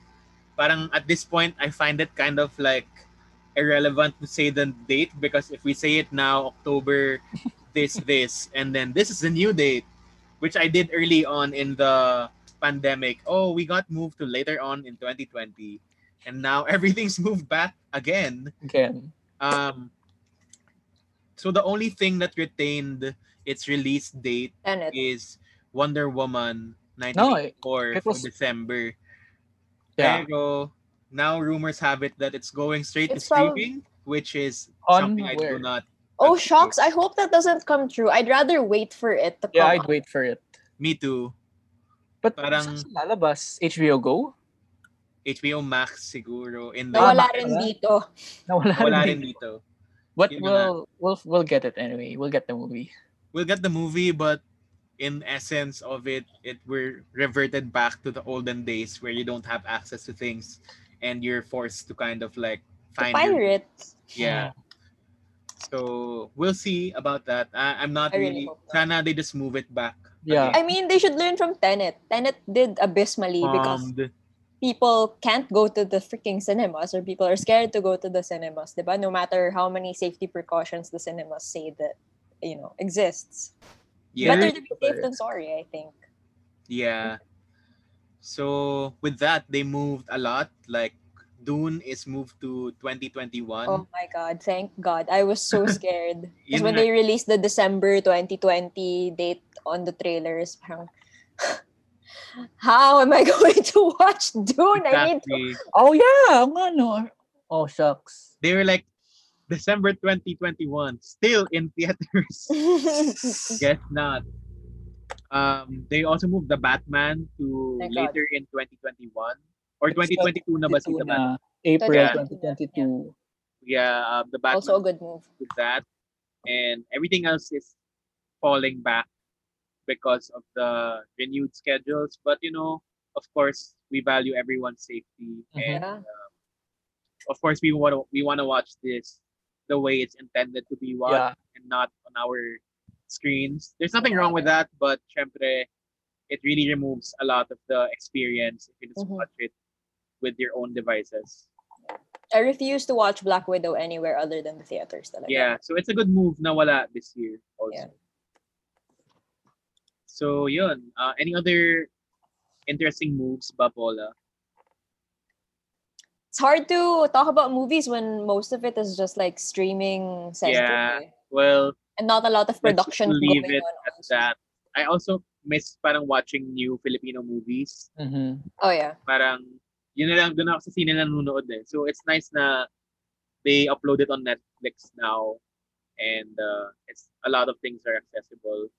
Parang at this point, I find it kind of like irrelevant to say the date because if we say it now, October, this, this, and then this is the new date. Which I did early on in the pandemic. Oh, we got moved to later on in twenty twenty. And now everything's moved back again. Again. Um, so the only thing that retained its release date it. is Wonder Woman nineteen eighty-four no, was... for December. Yeah. Pero now rumors have it that it's going straight it's to streaming, probably... which is on something where? I do not Oh, shocks. I hope that doesn't come true. I'd rather wait for it to come Yeah, I'd out. wait for it. Me too. But parang... saan siya lalabas? H B O Go? H B O Max siguro. In the... Nawala rin dito. Nawala, Nawala rin dito. But we'll, we'll, we'll get it anyway. We'll get the movie. We'll get the movie, but in essence of it, it we're reverted back to the olden days where you don't have access to things and you're forced to kind of like... find pirates. Yeah. yeah. So we'll see about that. I, I'm not I really. really sana they just move it back. Yeah. Again. I mean, they should learn from Tenet. Tenet did abysmally um, because people can't go to the freaking cinemas, or people are scared to go to the cinemas, diba? No matter how many safety precautions the cinemas say that you know exists. Yeah. Better to be safe than sorry, I think. Yeah. So with that, they moved a lot, like. Dune is moved to twenty twenty-one. Oh my God, thank God. I was so scared. Because when they released the December twenty twenty date on the trailers, parang, how am I going to watch Dune? Exactly. I need to... Oh, yeah. Ano? Oh, shucks. They were like, December twenty twenty-one, still in theaters. Guess not. Um, they also moved the Batman to Thank later God. in twenty twenty-one. Or twenty twenty-two na ba si Batman? April yeah. twenty twenty-two. Yeah, um, the Batman. Also a good move. With that. And everything else is falling back because of the renewed schedules. But, you know, of course, we value everyone's safety. Mm-hmm. And, um, of course, we want to we want to watch this the way it's intended to be watched yeah. and not on our screens. There's nothing yeah. wrong with that, but syempre, it really removes a lot of the experience if you just mm-hmm. watch it with your own devices. I refuse to watch Black Widow anywhere other than the theaters. Talaga. Yeah, so it's a good move na wala this year also. Yeah. So yun, uh, any other interesting moves ba, Paula? It's hard to talk about movies when most of it is just like streaming. Yeah, well, and not a lot of production. Leave it at that. I also miss parang watching new Filipino movies. Mm-hmm. Oh yeah. Parang yun na lang dun ako sa sine nanonood eh. So it's nice na they upload it on Netflix now, and uh, it's a lot of things are accessible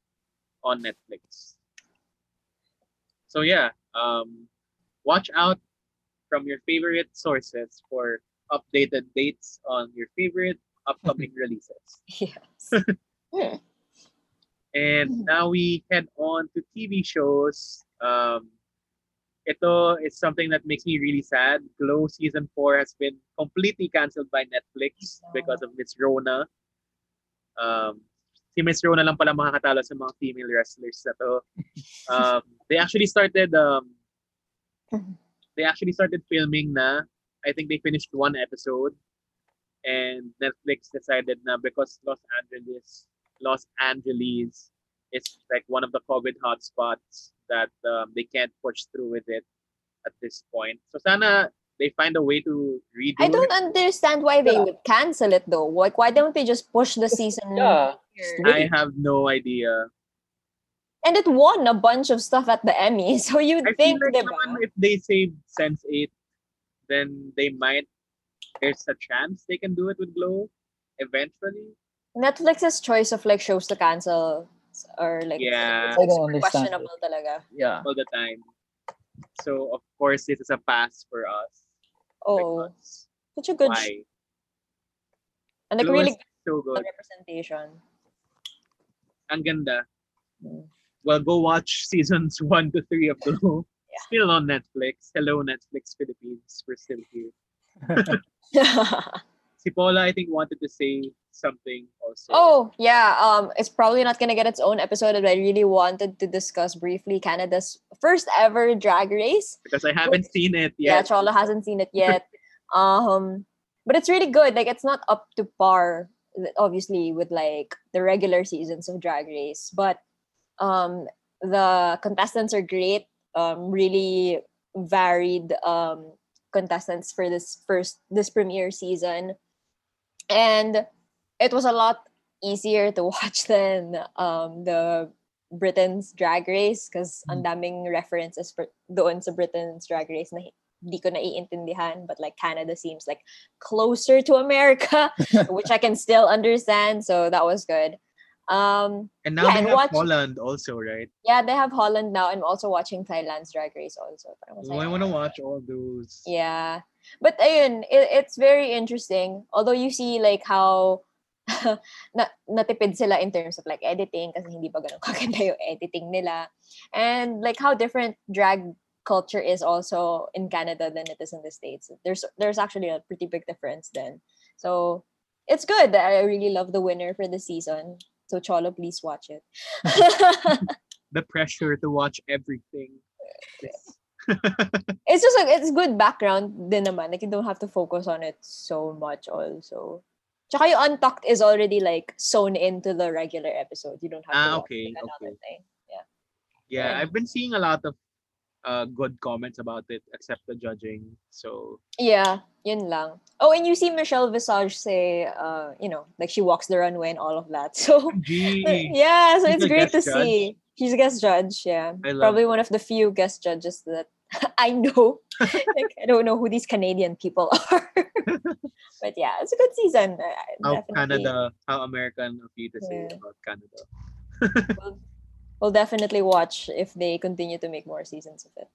on Netflix. So yeah, um, watch out from your favorite sources for updated dates on your favorite upcoming releases. Yes. yeah. And now we head on to T V shows. Um, ito is something that makes me really sad. Glow Season four has been completely cancelled by Netflix yeah. because of Miss Rona. Um, si Miss Rona lang pala makakatalo sa mga female wrestlers na to. Um, they actually started... Um, They actually started filming na. I think they finished one episode, and Netflix decided na because Los Angeles, Los Angeles is like one of the COVID hotspots that um, they can't push through with it at this point. So sana they find a way to redo. I don't it. understand why they yeah. would cancel it though. Like why don't they just push the season? Yeah. I have no idea. And it won a bunch of stuff at the Emmy, so you'd I think like someone, if they save Sense eight, then they might. There's a chance they can do it with Glow eventually. Netflix's choice of like shows to cancel or like yeah, it's, like, questionable talaga. Yeah, all the time. So of course, this is a pass for us. Oh, such a good why? and like Glow really so good representation. Ang ganda. Mm. Well, go watch seasons one to three of Glow. Yeah. Still on Netflix. Hello, Netflix Philippines. We're still here. Si Paula, I think, wanted to say something also. Oh, yeah. Um, it's probably not going to get its own episode, but I really wanted to discuss briefly Canada's first ever drag race. Because I haven't but, seen it yet. Yeah, Chola hasn't seen it yet. um, But it's really good. Like, it's not up to par, obviously, with like the regular seasons of Drag Race. But Um, the contestants are great. Um, really varied um, contestants for this first this premiere season, and it was a lot easier to watch than um, the Britain's Drag Race because mm-hmm. ang daming references for doon sa Britain's Drag Race na di ko naiintindihan, but like Canada seems like closer to America, which I can still understand. So that was good. Um, and now yeah, they and have watch... Holland also, right? Yeah, they have Holland now. I'm also watching Thailand's Drag Race also. Oh, I want to watch all those. Yeah. But ayun, it, it's very interesting. Although you see like how na- natipid sila in terms of like editing kasi hindi pa ganun kaganda yung editing nila. And like how different drag culture is also in Canada than it is in the States. There's, there's actually a pretty big difference then. So it's good. I really love the winner for the season. So Cholo, please watch it. The pressure to watch everything. It's just like it's good background din naman. Like you don't have to focus on it so much also. Tsaka yung Untucked is already like sewn into the regular episode. You don't have to ah, watch okay, another okay. thing. Yeah. Yeah, and I've been seeing a lot of uh, good comments about it except the judging. So yeah, yun lang. Oh, and you see Michelle Visage say, uh, you know, like she walks the runway and all of that. So, Gee, yeah, so it's great to judge. see. He's a guest judge, yeah. Probably that. One of the few guest judges that I know. Like, I don't know who these Canadian people are. But yeah, it's a good season. How definitely. Canada, how American of you to say yeah. about Canada. we'll, we'll definitely watch if they continue to make more seasons of it.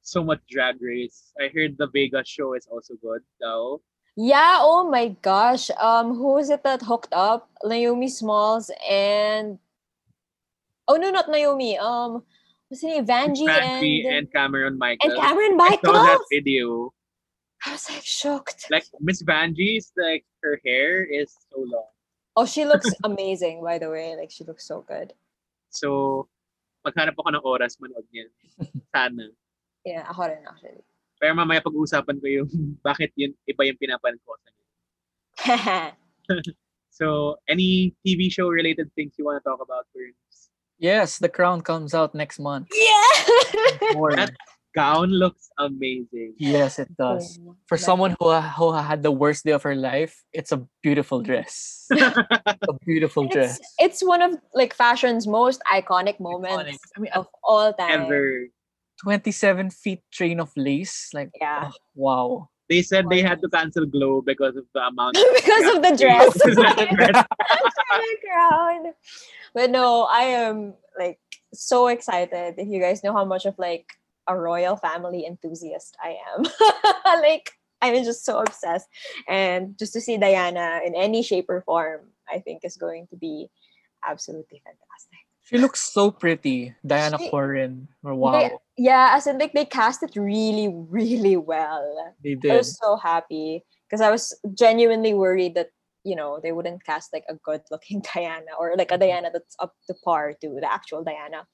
So much Drag Race. I heard the Vegas show is also good though. Yeah, oh my gosh. Um, who is it that hooked up? Naomi Smalls and... Oh no, not Naomi. Um, what's her name? Vanjie and... and Cameron Michaels. And Cameron Michaels? I saw that video. I was like shocked. Like, Miss Vanjie's, like, her hair is so long. Oh, she looks amazing, by the way. Like, she looks so good. So, maghanap ako ng oras manood niya. Sana. Yeah, ako rin actually. Pero mamaya pag-uusapan ko yung bakit yun, iba yung pinapanin ko. So, any T V show related things you want to talk about? First? Yes, The Crown comes out next month. Yeah! That gown looks amazing. Yes, it does. For someone who, who had the worst day of her life, it's a beautiful dress. A beautiful dress. It's, it's one of like fashion's most iconic moments iconic. I mean, of all time. Ever. twenty-seven feet train of lace. Like, yeah. Oh, wow. They said wow. They had to cancel Glow because of the amount. Of because of the dress. Crown. But no, I am like so excited. If you guys know how much of like a royal family enthusiast I am. Like, I'm just so obsessed. And just to see Diana in any shape or form, I think is going to be absolutely fantastic. She looks so pretty, Diana she, Corrin. Wow. They, yeah, as in like they cast it really, really well. They did. I was so happy because I was genuinely worried that, you know, they wouldn't cast like a good-looking Diana or like a Diana that's up to par to the actual Diana.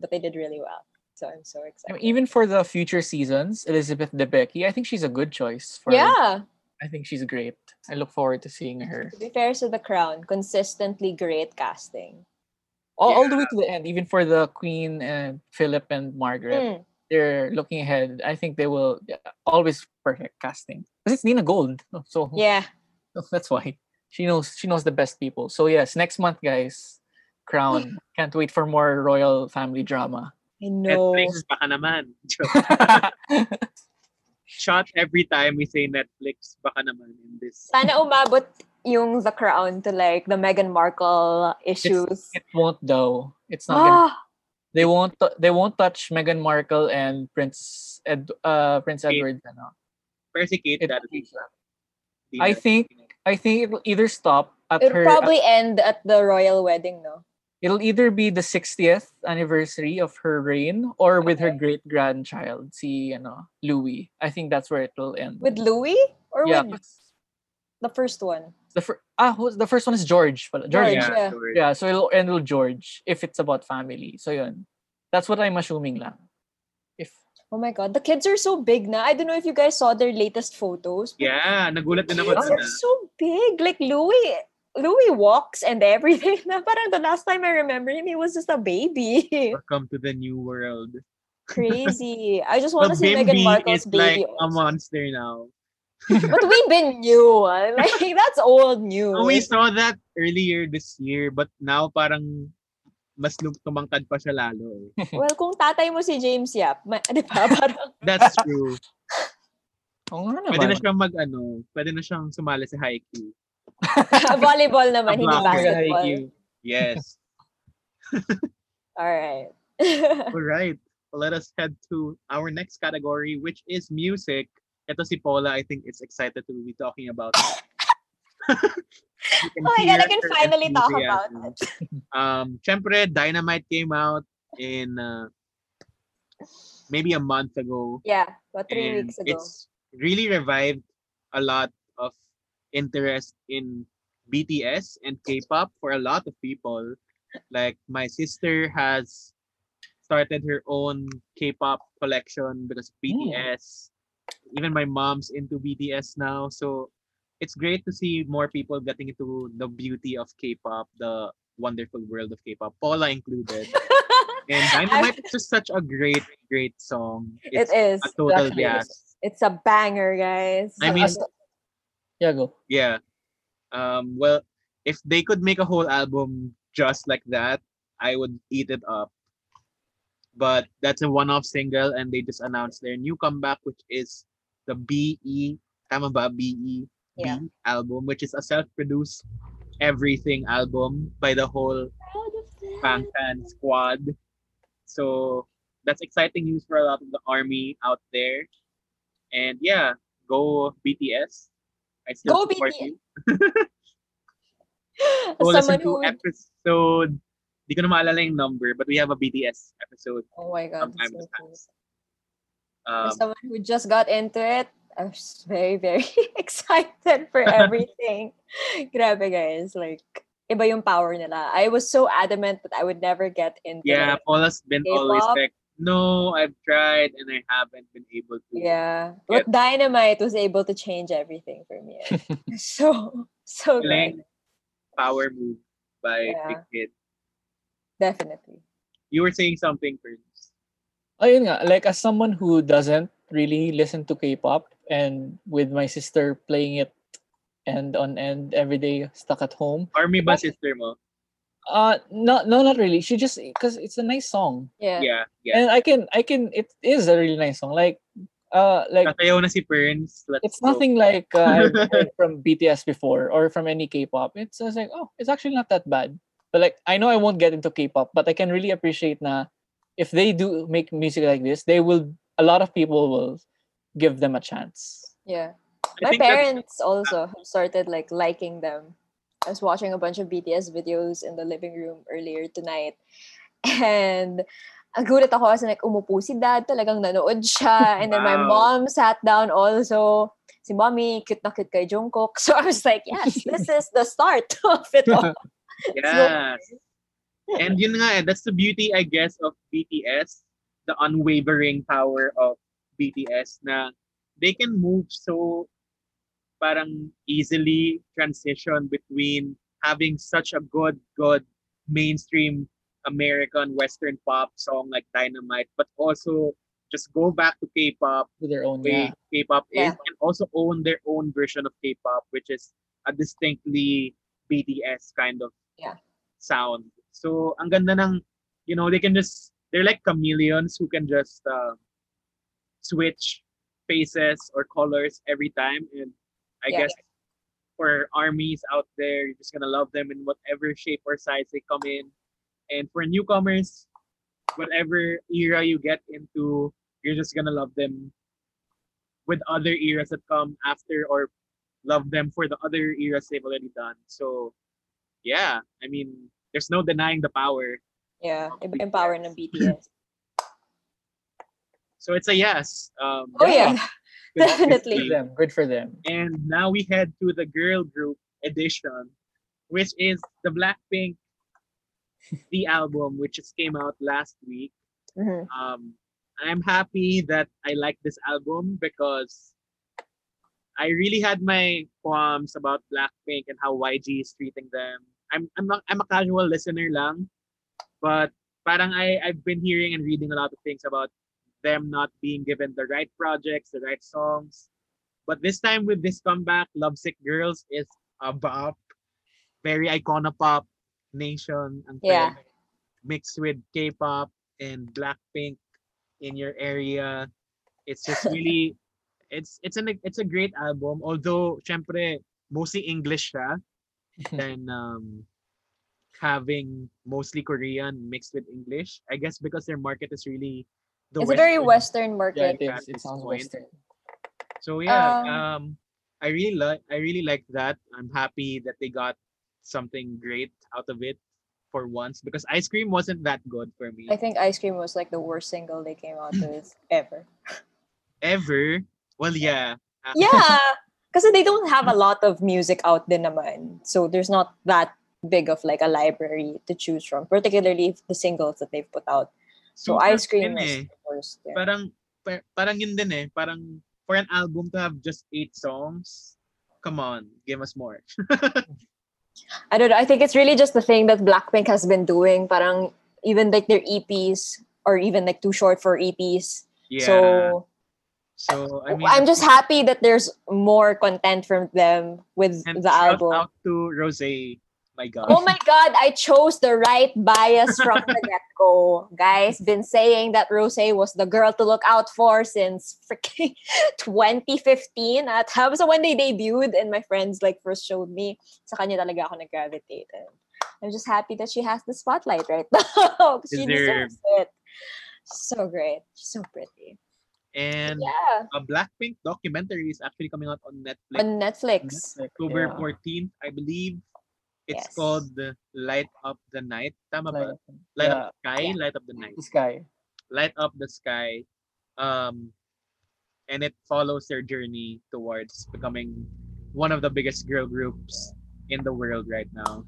But they did really well. So I'm so excited. I mean, even for the future seasons, Elizabeth Debicki, I think she's a good choice. For yeah. I think she's great. I look forward to seeing her. To be fair to The Crown, consistently great casting. All, yeah. all the way to the end, even for the Queen and Philip and Margaret, mm. they're looking ahead. I think they will yeah, always perfect casting because it's Nina Gold, so yeah, that's why she knows she knows the best people. So yes, next month, guys, Crown. Can't wait for more royal family drama. I know. Netflix, baka naman. Shot every time we say Netflix, baka naman in this. Sana umabot. Yung The Crown to like the Meghan Markle issues. It's, it won't though. It's not. Ah. Gonna, they won't. They won't touch Meghan Markle and Prince Ed, uh, Prince Kate. Edward. No. Percy Kate. It, I think. I think it'll either stop at it'll her. It'll probably at, end at the royal wedding, no? It'll either be the sixtieth anniversary of her reign or with okay. her great grandchild, see, you know, Louis. I think that's where it'll end. With Louis or yeah. with the first one. The first ah, who's, the first one is George, George, yeah, yeah. yeah. So it'll end with George if it's about family. So yun, that's what I'm assuming lang. If oh my god, the kids are so big na. I don't know if you guys saw their latest photos. Yeah, nagulat din ako. Kids are so big. Like Louis, Louis walks and everything. Na parang the last time I remember him, he was just a baby. Welcome to the new world. Crazy. I just want to see Meghan Markle's baby. Like a monster now. But we've been new. Like that's old news. We saw that earlier this year, but now parang mas tumangkad pa siya lalo. Eh. Well, kung tatay mo si James Yap, ma- di ba? Parang... That's true. Oh, ano pwede na siyang mag-ano, pwede na siyang sumali sa haiku. Volleyball naman, hindi basketball. Haiku. Yes. All right. All right. Let us head to our next category, which is music. Ito si Paula, I think, is excited to be talking about it. Oh my God, I can finally talk about it. Um, syempre, Dynamite came out in uh, maybe a month ago. Yeah, about three and weeks ago. It's really revived a lot of interest in B T S and K-pop for a lot of people. Like, my sister has started her own K-pop collection because of B T S. Mm. Even my mom's into B T S now. So it's great to see more people getting into the beauty of K-pop, the wonderful world of K-pop, Paula included. And Dynamite is just such a great, great song. It's it is. A total gas. It's a banger, guys. I mean, yeah, go. Yeah. Um, well, if they could make a whole album just like that, I would eat it up. But that's a one-off single, and they just announced their new comeback, which is the B E, tama ba? B E, yeah. B album, which is a self-produced everything album by the whole fan fan squad. So that's exciting news for a lot of the army out there. And yeah, go B T S. I still go support B T S. You. Go listen to episode... Di ko na maalala yung number, but we have a B T S episode. Oh my God. So cool. um, As someone who just got into it, I was very, very excited for everything. Grabe guys, like, iba yung power nila. I was so adamant that I would never get into yeah, it. Yeah, Paula's been K-pop. Always like, no, I've tried and I haven't been able to. Yeah. Get... Look, Dynamite was able to change everything for me. so, so good. Power move by yeah. Big Hit. Definitely. You were saying something, Prince. Ayun nga, like as someone who doesn't really listen to K-pop, and with my sister playing it end on end every day, stuck at home. Army ba sister mo? Uh, no, no, not really. She just because it's a nice song. Yeah. yeah, yeah. And I can, I can. It is a really nice song. Like, uh, like. Katayaw na si Prince. Let's it's go. Nothing like uh, I've heard from B T S before or from any K-pop. It's just like, oh, it's actually not that bad. But like, I know I won't get into K-pop, but I can really appreciate na if they do make music like this, they will, a lot of people will give them a chance. Yeah. I My parents also have started like liking them. I was watching a bunch of B T S videos in the living room earlier tonight. And gulat ako kasi like, umupo si dad, talagang nanood siya. And then wow. My mom sat down also. Si mommy, cute na cute kay Jungkook. So I was like, yes, this is the start of it all. Yeah, and yun nga, that's the beauty, I guess, of B T S, the unwavering power of B T S na they can move so parang easily transition between having such a good, good mainstream American Western pop song like Dynamite, but also just go back to K-pop, to their own way yeah. K-pop yeah. is, and also own their own version of K-pop, which is a distinctly B T S kind of yeah. sound. So, ang ganda ng, you know, they can just, they're like chameleons who can just uh, switch faces or colors every time. And I yeah, guess yeah. for armies out there, you're just gonna love them in whatever shape or size they come in. And for newcomers, whatever era you get into, you're just gonna love them with other eras that come after or love them for the other eras they've already done. So, yeah. I mean, there's no denying the power. Yeah, empowering the B T S. So it's a yes. Um, oh, yeah. Good definitely. Them. Good for them. And now we head to the girl group edition, which is the Blackpink, the album, which just came out last week. Mm-hmm. Um, I'm happy that I like this album because I really had my qualms about Blackpink and how Y G is treating them. I'm I'm not, I'm a casual listener lang, but parang I I've been hearing and reading a lot of things about them not being given the right projects, the right songs. But this time with this comeback, Lovesick Girls is a bop, very iconopop nation and yeah. mixed with K-pop and Blackpink in your area. It's just really. It's it's an it's a great album, although syempre mostly English siya, then um, having mostly Korean mixed with English. I guess because their market is really the it's Western, a very Western market. Yeah, it, it sounds point. Western. So yeah, um, um I really like I really like that. I'm happy that they got something great out of it for once because Ice Cream wasn't that good for me. I think Ice Cream was like the worst single they came out with ever. Ever. Well, yeah. Yeah, because they don't have a lot of music out din naman. So there's not that big of like a library to choose from, particularly the singles that they've put out. So, so Ice Cream is eh. the worst. Yeah. Parang, par- parang yun din eh. Parang for an album to have just eight songs, come on, give us more. I don't know. I think it's really just the thing that Blackpink has been doing. Parang even like their E Ps or even like too short for E Ps. Yeah. So... So I mean, I'm just happy that there's more content from them with the album. Shout out to Rosé my God. Oh my God, I chose the right bias from the get-go. Guys, been saying that Rose was the girl to look out for since freaking twenty fifteen at Hub. So when they debuted and my friends like first showed me, sa kanya talaga ako nag-gravitate. And I'm just happy that she has the spotlight right now. She there... deserves it. So great. She's so pretty. And yeah. a Blackpink documentary is actually coming out on Netflix. On Netflix. On Netflix. October fourteenth, I believe. It's yes. called Light Up the Night. Tama ba? Light, Light yeah. Up the Sky, yeah. Light Up the Night. The sky. Light Up the Sky. Um, and it follows their journey towards becoming one of the biggest girl groups in the world right now.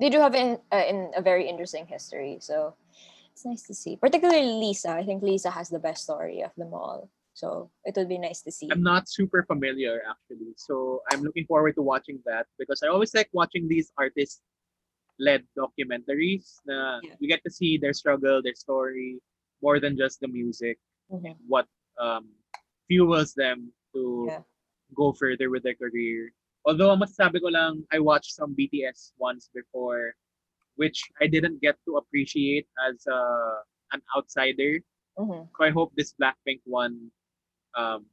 They do have in, uh, in a very interesting history, so... It's nice to see. Particularly Lisa. I think Lisa has the best story of them all. So it would be nice to see. I'm not super familiar actually. So I'm looking forward to watching that because I always like watching these artist-led documentaries. Na yeah. We get to see their struggle, their story, more than just the music. Mm-hmm. What um, fuels them to yeah. go further with their career. Although, masasabi ko lang, I watched some B T S once before, which I didn't get to appreciate as uh, an outsider. Mm-hmm. So I hope this Blackpink one um,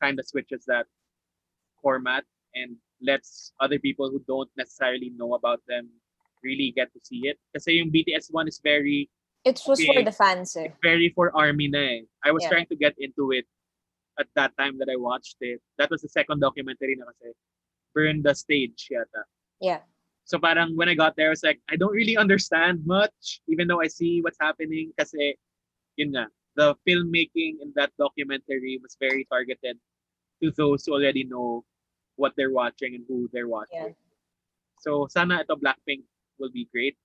kind of switches that format and lets other people who don't necessarily know about them really get to see it. Kasi yung B T S one is very... It was okay, for the fans. Eh. It's very for ARMY na eh. I was yeah. trying to get into it at that time that I watched it. That was the second documentary na kasi. Burn the Stage yata. Yeah. So parang when I got there, I was like, I don't really understand much, even though I see what's happening. Kasi, yun nga, the filmmaking in that documentary was very targeted to those who already know what they're watching and who they're watching. Yeah. So sana ito Blackpink will be great.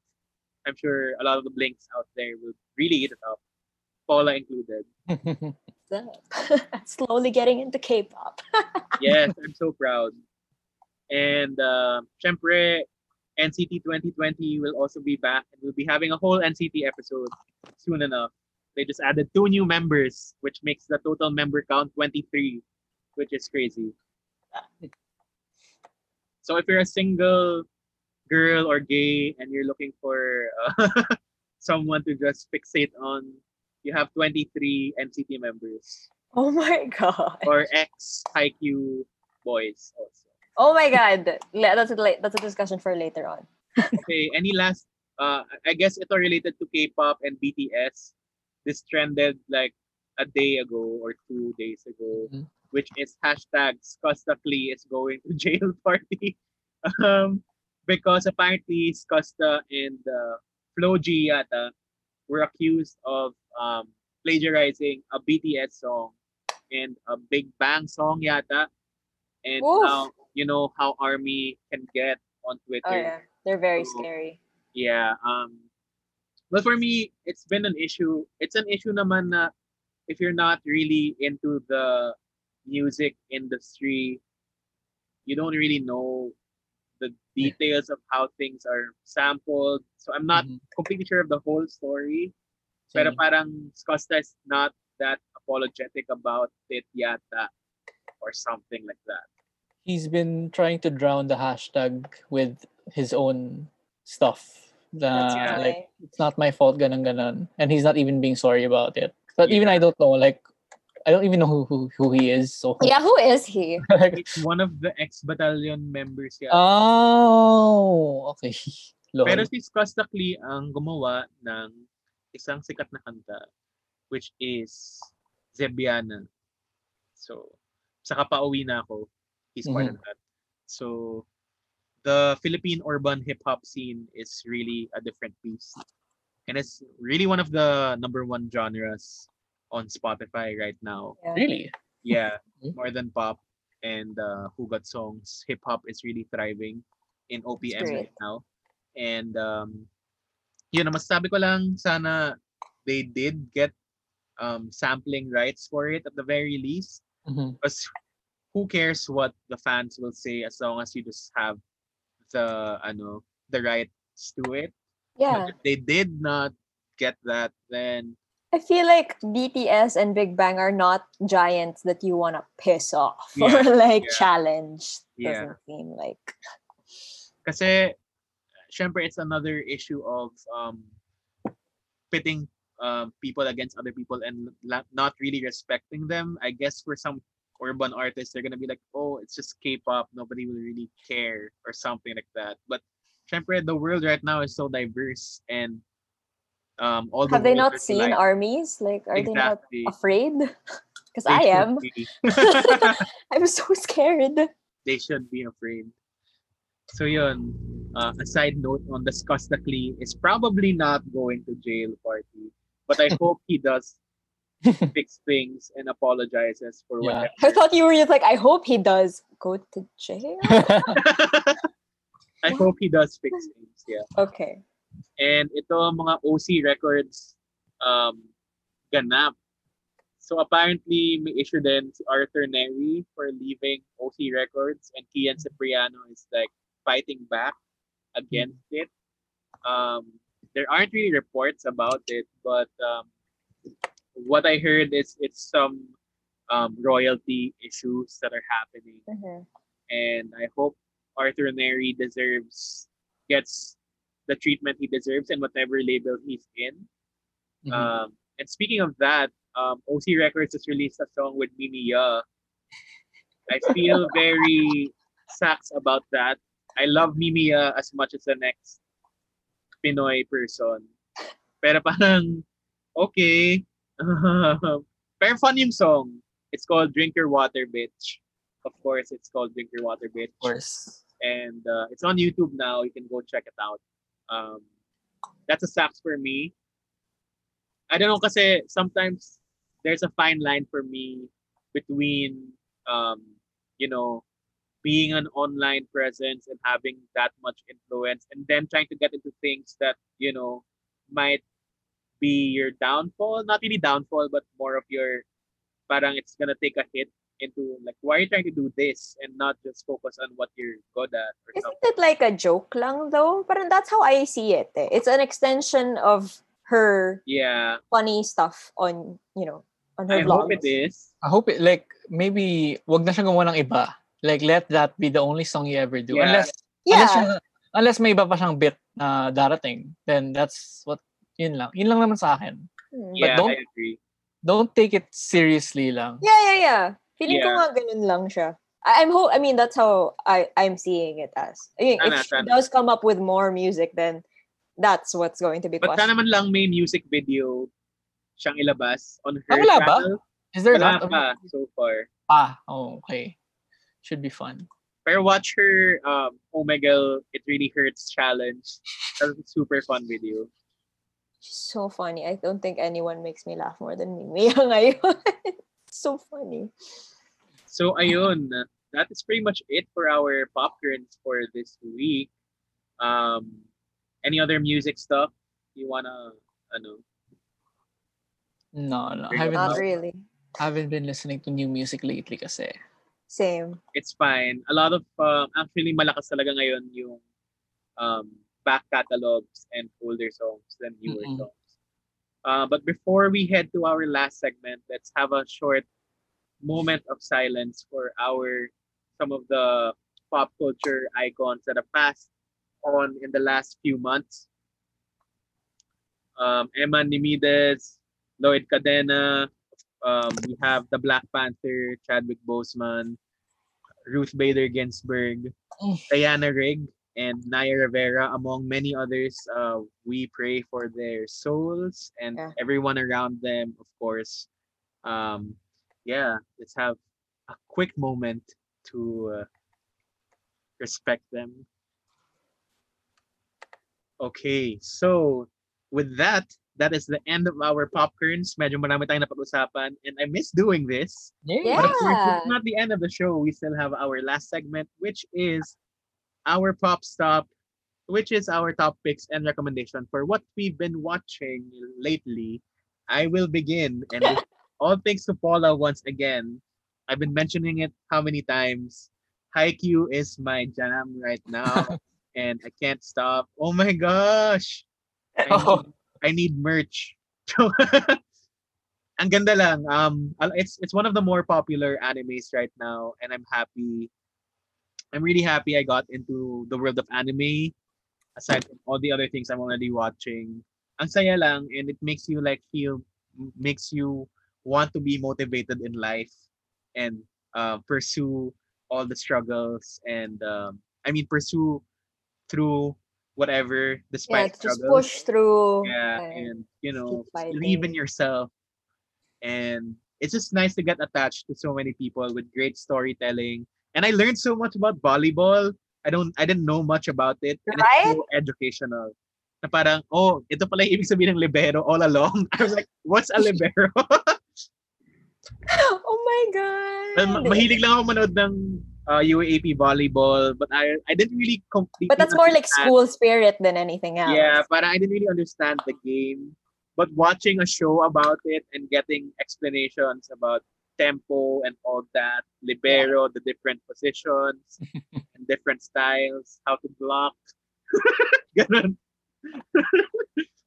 I'm sure a lot of the Blinks out there will really eat it up. Paula included. Slowly getting into K-pop. Yes, I'm so proud. And uh, syempre, N C T twenty twenty will also be back and we'll be having a whole N C T episode soon enough. They just added two new members, which makes the total member count twenty-three, which is crazy. So if you're a single girl or gay and you're looking for uh, someone to just fixate on, you have twenty-three N C T members. Oh my God. Or ex-Haikyuu boys also. Oh my God, that's a that's a discussion for later on. Okay, any last? Uh, I guess it's related to K-pop and B T S. This trended like a day ago or two days ago, mm-hmm. which is hashtag Skusta Flea is going to jail party, um, because apparently Skusta and uh, Flo G yata were accused of um, plagiarizing a B T S song and a Big Bang song yata. And Oof. Now, you know how ARMY can get on Twitter. Oh, yeah. They're very so, scary. Yeah. Um, but for me, it's been an issue. It's an issue naman na if you're not really into the music industry, you don't really know the details yeah. of how things are sampled. So I'm not mm-hmm. completely sure of the whole story. Same. Pero parang Skusta is not that apologetic about it yata. Or something like that. He's been trying to drown the hashtag with his own stuff. Uh, yeah. Like, it's not my fault, ganun ganan. And he's not even being sorry about it. But yeah. even I don't know, like, I don't even know who who, who he is. So yeah, who is he? It's one of the ex-battalion members. Yeah. Oh, okay. Lord. Pero si Skusta Flea ang gumawa ng isang sikat na kanta, which is Zebiana. So, saka pauwi na ako. He's part mm-hmm. of that. So, the Philippine urban hip-hop scene is really a different beast. And it's really one of the number one genres on Spotify right now. Yeah. Really? Yeah. More than pop and uh, who got songs. Hip-hop is really thriving in O P M right now. And, um, yun, masasabi ko lang, sana they did get um, sampling rights for it at the very least. Because who cares what the fans will say as long as you just have the ano the rights to it. Yeah. But if they did not get that, then I feel like B T S and Big Bang are not giants that you wanna piss off yeah. or like yeah. challenge. Doesn't yeah. seem like. Kasi syempre it's another issue of um, pitting uh, people against other people and la- not really respecting them. I guess for some urban artists, they're gonna be like, oh, it's just K-pop, nobody will really care or something like that. But syempre, the world right now is so diverse, and um, all the have they not seen like, armies? Like, are exactly. they not afraid? Because I am. I'm so scared. They should be afraid. So yun, uh, a side note on the Skostakli is probably not going to jail party, but I hope he does fix things and apologizes for yeah. whatever. I thought you were just like, I hope he does go to jail. I hope he does fix things, yeah. Okay. And ito mga O C records um, ganap. So apparently may issue din si Arthur Neri for leaving O C Records, and Kian Cipriano is like fighting back against mm-hmm. it. Um, there aren't really reports about it, but um, what I heard is it's some um, royalty issues that are happening. Mm-hmm. And I hope Arthur Neri deserves, gets the treatment he deserves and whatever label he's in. Mm-hmm. Um, and speaking of that, um, O C Records has released a song with Mimi Ya. I feel very sucks about that. I love Mimi Ya as much as the next Pinoy person. Pero parang, okay. Pero fun yung song. It's called Drink Your Water, Bitch. Of course, it's called Drink Your Water, Bitch. Of course. And uh, it's on YouTube now. You can go check it out. Um, that's a sucks for me. I don't know, kasi sometimes there's a fine line for me between, um, you know, being an online presence and having that much influence, and then trying to get into things that, you know, might be your downfall. Not really downfall, but more of your, parang it's gonna take a hit into like, why are you trying to do this and not just focus on what you're good at or Isn't something. It like a joke lang though? Parang that's how I see it. Eh. It's an extension of her yeah. funny stuff on, you know, on her I vlogs. I hope it is. I hope it, like, maybe wag na siya gumawa ng iba. Like, let that be the only song you ever do. Yeah. Unless, yeah. unless, siya, unless may iba pa siyang bit na darating, then that's what, yun lang. Yun lang naman sa akin. Mm. Yeah, but don't, I agree. Don't take it seriously lang. Yeah, yeah, yeah. Feeling yeah. ko nga ganun lang siya. I, I'm ho- I mean, that's how I, I'm seeing it as. I mean, sana, if sana. she does come up with more music, then that's what's going to be but possible. But sana man lang may music video siyang ilabas on her ah, wala channel. Ba? Is there wala pa of... so far. Ah, oh, okay. Should be fun. Pero watch her um, Omegle It Really Hurts challenge. That's a super fun video. She's so funny. I don't think anyone makes me laugh more than Mimi ngayon. So funny. So ayun, that is pretty much it for our popcorns for this week. Um, Any other music stuff you wanna, ano? No, no. I haven't Not been, really. I haven't been listening to new music lately kasi. Same. It's fine. A lot of, uh, actually malakas talaga ngayon yung um, back catalogs and older songs than newer mm-hmm. songs. Uh, but before we head to our last segment, let's have a short moment of silence for our, some of the pop culture icons that have passed on in the last few months. Um, Emma Nimides, Lloyd Cadena, um, we have the Black Panther, Chadwick Boseman, Ruth Bader Ginsburg, Diana Rigg, and Naya Rivera, among many others. Uh, we pray for their souls and yeah. everyone around them, of course. Um, yeah, let's have a quick moment to uh, respect them. Okay, so with that, that is the end of our popcorns. Medyo marami tayong napag-usapan, and I miss doing this. Yeah. But of course, it's not the end of the show. We still have our last segment, which is our pop stop, which is our top picks and recommendation for what we've been watching lately. I will begin, and with all thanks to Paula once again. I've been mentioning it how many times. Haikyuu is my jam right now. And I can't stop. Oh my gosh! I need, oh. I need merch. Ang ganda lang. Um, it's it's one of the more popular animes right now, and I'm happy. I'm really happy I got into the world of anime. aside from all the other things I'm already watching, ang saya lang, and it makes you like feel, makes you want to be motivated in life and uh, pursue all the struggles and um, I mean pursue through whatever despite yeah, struggles. Just push through. Yeah, and, and you know, believe in yourself. And it's just nice to get attached to so many people with great storytelling. And I learned so much about volleyball. I don't, I didn't know much about it. And right? It's so educational. Na parang, oh, ito pala yung ibig sabihin ng libero all along. I was like, what's a libero? Oh my God. Well, ma- mahilig lang ako manood ng uh, U A A P volleyball, but I I didn't really completely But that's more like school spirit than anything else. Yeah, parang I didn't really understand the game. But watching a show about it and getting explanations about tempo and all that, libero, yeah. the different positions, and different styles, how to block. Ganun.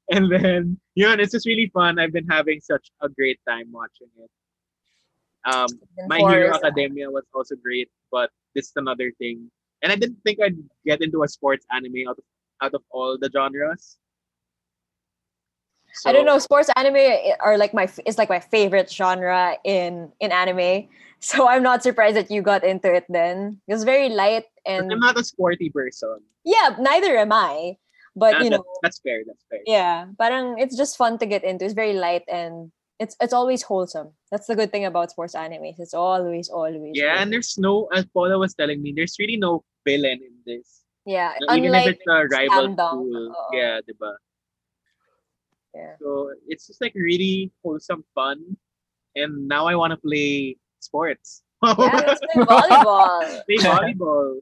And then, you know, it's just really fun. I've been having such a great time watching it. Um, My Hero Academia was also great, but this is another thing. And I didn't think I'd get into a sports anime out of, out of all the genres. So, I don't know. Sports anime are like my is like my favorite genre in in anime. So I'm not surprised that you got into it. Then it's very light, and I'm not a sporty person. Yeah, neither am I. But ah, you know, that's, that's fair. That's fair. Yeah, parang it's just fun to get into. It's very light and it's it's always wholesome. That's the good thing about sports animes. It's always always. Yeah, wholesome. And there's no, as Paula was telling me, there's really no villain in this. Yeah, no, even if it's a rival school. Yeah, diba? Yeah. So it's just like really wholesome fun, and now I want to play sports. Yeah, let's play volleyball. Play volleyball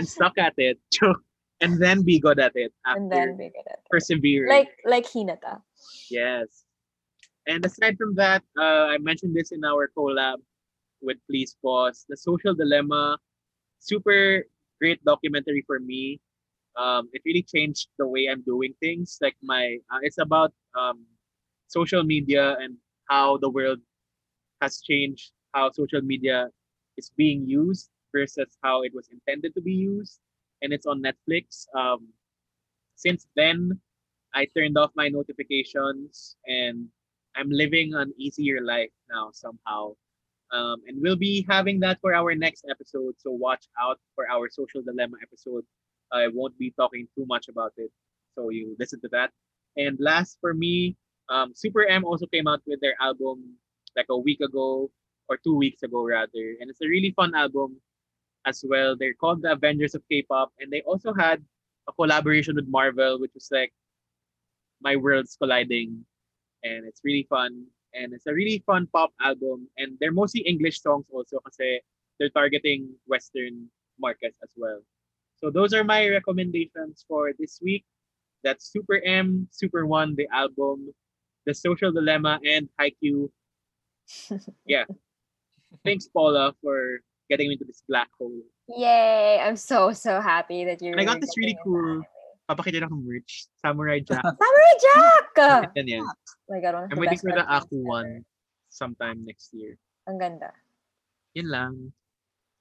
and suck at it. And then be good at it. After and then be good at it. Persevering. Like, like Hinata. Yes. And aside from that, uh, I mentioned this in our collab with Please Pause. The Social Dilemma. Super great documentary for me. Um, it really changed the way I'm doing things. Like my, uh, it's about um, social media and how the world has changed. How social media is being used versus how it was intended to be used. And it's on Netflix. Um, since then, I turned off my notifications and I'm living an easier life now somehow. Um, and we'll be having that for our next episode. So watch out for our Social Dilemma episode. I won't be talking too much about it. So you listen to that. And last for me, um, Super M also came out with their album like a week ago or two weeks ago rather. And it's a really fun album as well. They're called the Avengers of K-pop, and they also had a collaboration with Marvel, which was like my worlds colliding, and it's really fun, and it's a really fun pop album, and they're mostly English songs also kasi they're targeting Western markets as well. So those are my recommendations for this week. That's Super M, Super One, the album, The Social Dilemma, and Haikyuu. Yeah. Thanks, Paula, for getting into this black hole. Yay! I'm so, so happy that you. And I got this really cool. Papakita na akong merch. Samurai Jack. Samurai Jack! Yan. Oh my God, one of I'm the waiting for the Aku one sometime next year. Ang ganda. Yun lang.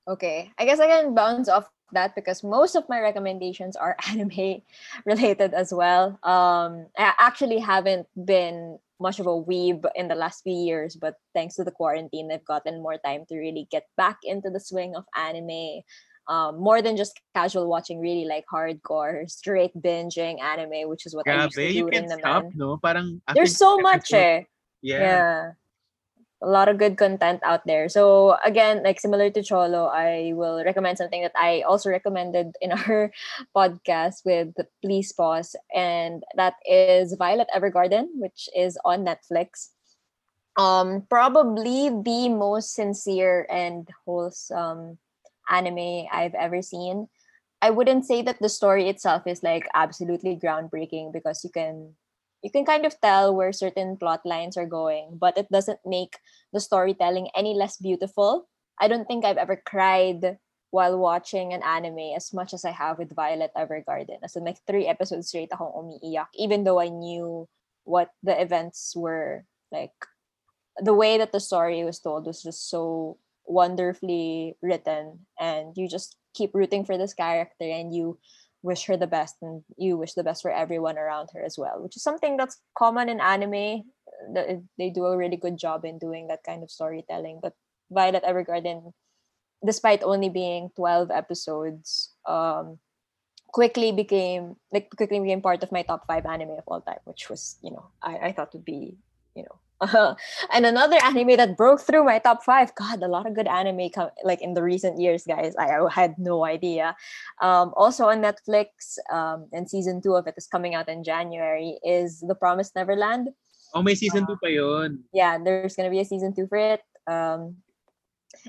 Okay. I guess I can bounce off that because most of my recommendations are anime related as well. Um, I actually haven't been much of a weeb in the last few years, but thanks to the quarantine, I've gotten more time to really get back into the swing of anime. Um, more than just casual watching, really like hardcore, straight binging anime, which is what Grabe, I used to do. You can't in stop, no? Parang, there's so much eh. Yeah. yeah. A lot of good content out there. So again, like similar to Cholo, I will recommend something that I also recommended in our podcast with Please Pause. And that is Violet Evergarden, which is on Netflix. Um, probably the most sincere and wholesome anime I've ever seen. I wouldn't say that the story itself is like absolutely groundbreaking because you can You can kind of tell where certain plot lines are going, but it doesn't make the storytelling any less beautiful. I don't think I've ever cried while watching an anime as much as I have with Violet Evergarden. As in like three episodes straight akong umiiyak, even though I knew what the events were. Like the way that the story was told was just so wonderfully written, and you just keep rooting for this character and you wish her the best, and you wish the best for everyone around her as well, which is something that's common in anime. They do a really good job in doing that kind of storytelling. But Violet Evergarden, despite only being twelve episodes, um, quickly became like quickly became part of my top five anime of all time, which was, you know, I, I thought would be, you know, uh, and another anime that broke through my top five. God, a lot of good anime come like in the recent years, guys. I, I had no idea. Um, also on Netflix, um, and season two of it is coming out in January, is The Promised Neverland. Oh, may season uh, two pa yun. Yeah, there's gonna be a season two for it. Um,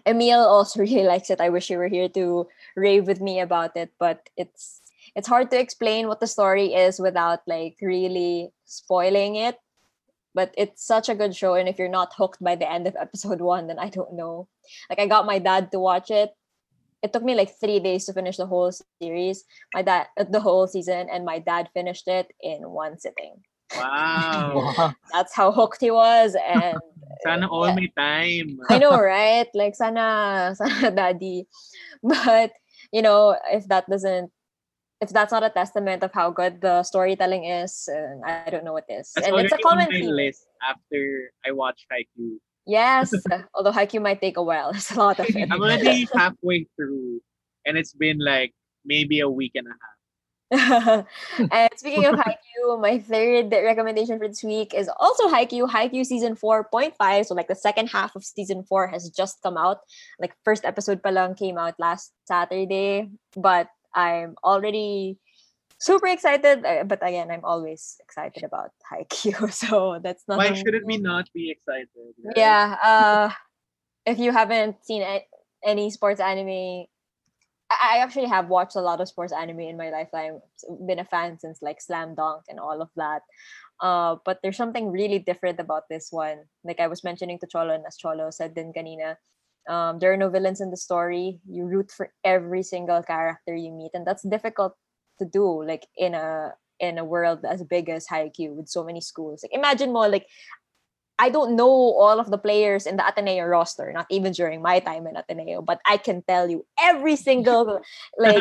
Emil also really likes it. I wish you were here to rave with me about it, but it's it's hard to explain what the story is without like really spoiling it. But it's such a good show, and if you're not hooked by the end of episode one, then I don't know. Like, I got my dad to watch it. It took me like three days to finish the whole series. My dad, the whole season, and my dad finished it in one sitting. Wow. That's how hooked he was. And sana all yeah. my time. I know, right? Like, sana, sana daddy. But, you know, if that doesn't, if that's not a testament of how good the storytelling is, and I don't know what it is. That's and already it's a common on my theme. List after I watch Haikyuu. Yes, although Haikyuu might take a while. It's a lot of it. I'm already halfway through, and it's been like maybe a week and a half. And speaking of Haikyuu, my third recommendation for this week is also Haikyuu. Haikyuu season four point five, so like the second half of season four has just come out. Like first episode pa lang came out last Saturday, but I'm already super excited. But again, I'm always excited about Haikyuu, so that's not. Why shouldn't we not be excited? Right? Yeah, uh, if you haven't seen any sports anime. I actually have watched a lot of sports anime in my lifetime. I've been a fan since like Slam Dunk and all of that. Uh, but there's something really different about this one. Like I was mentioning to Cholo, and as Cholo said din kanina, um, there are no villains in the story. You root for every single character you meet, and that's difficult to do. Like in a in a world as big as Haikyuu with so many schools. Like imagine mo like. I don't know all of the players in the Ateneo roster, not even during my time in Ateneo, but I can tell you every single like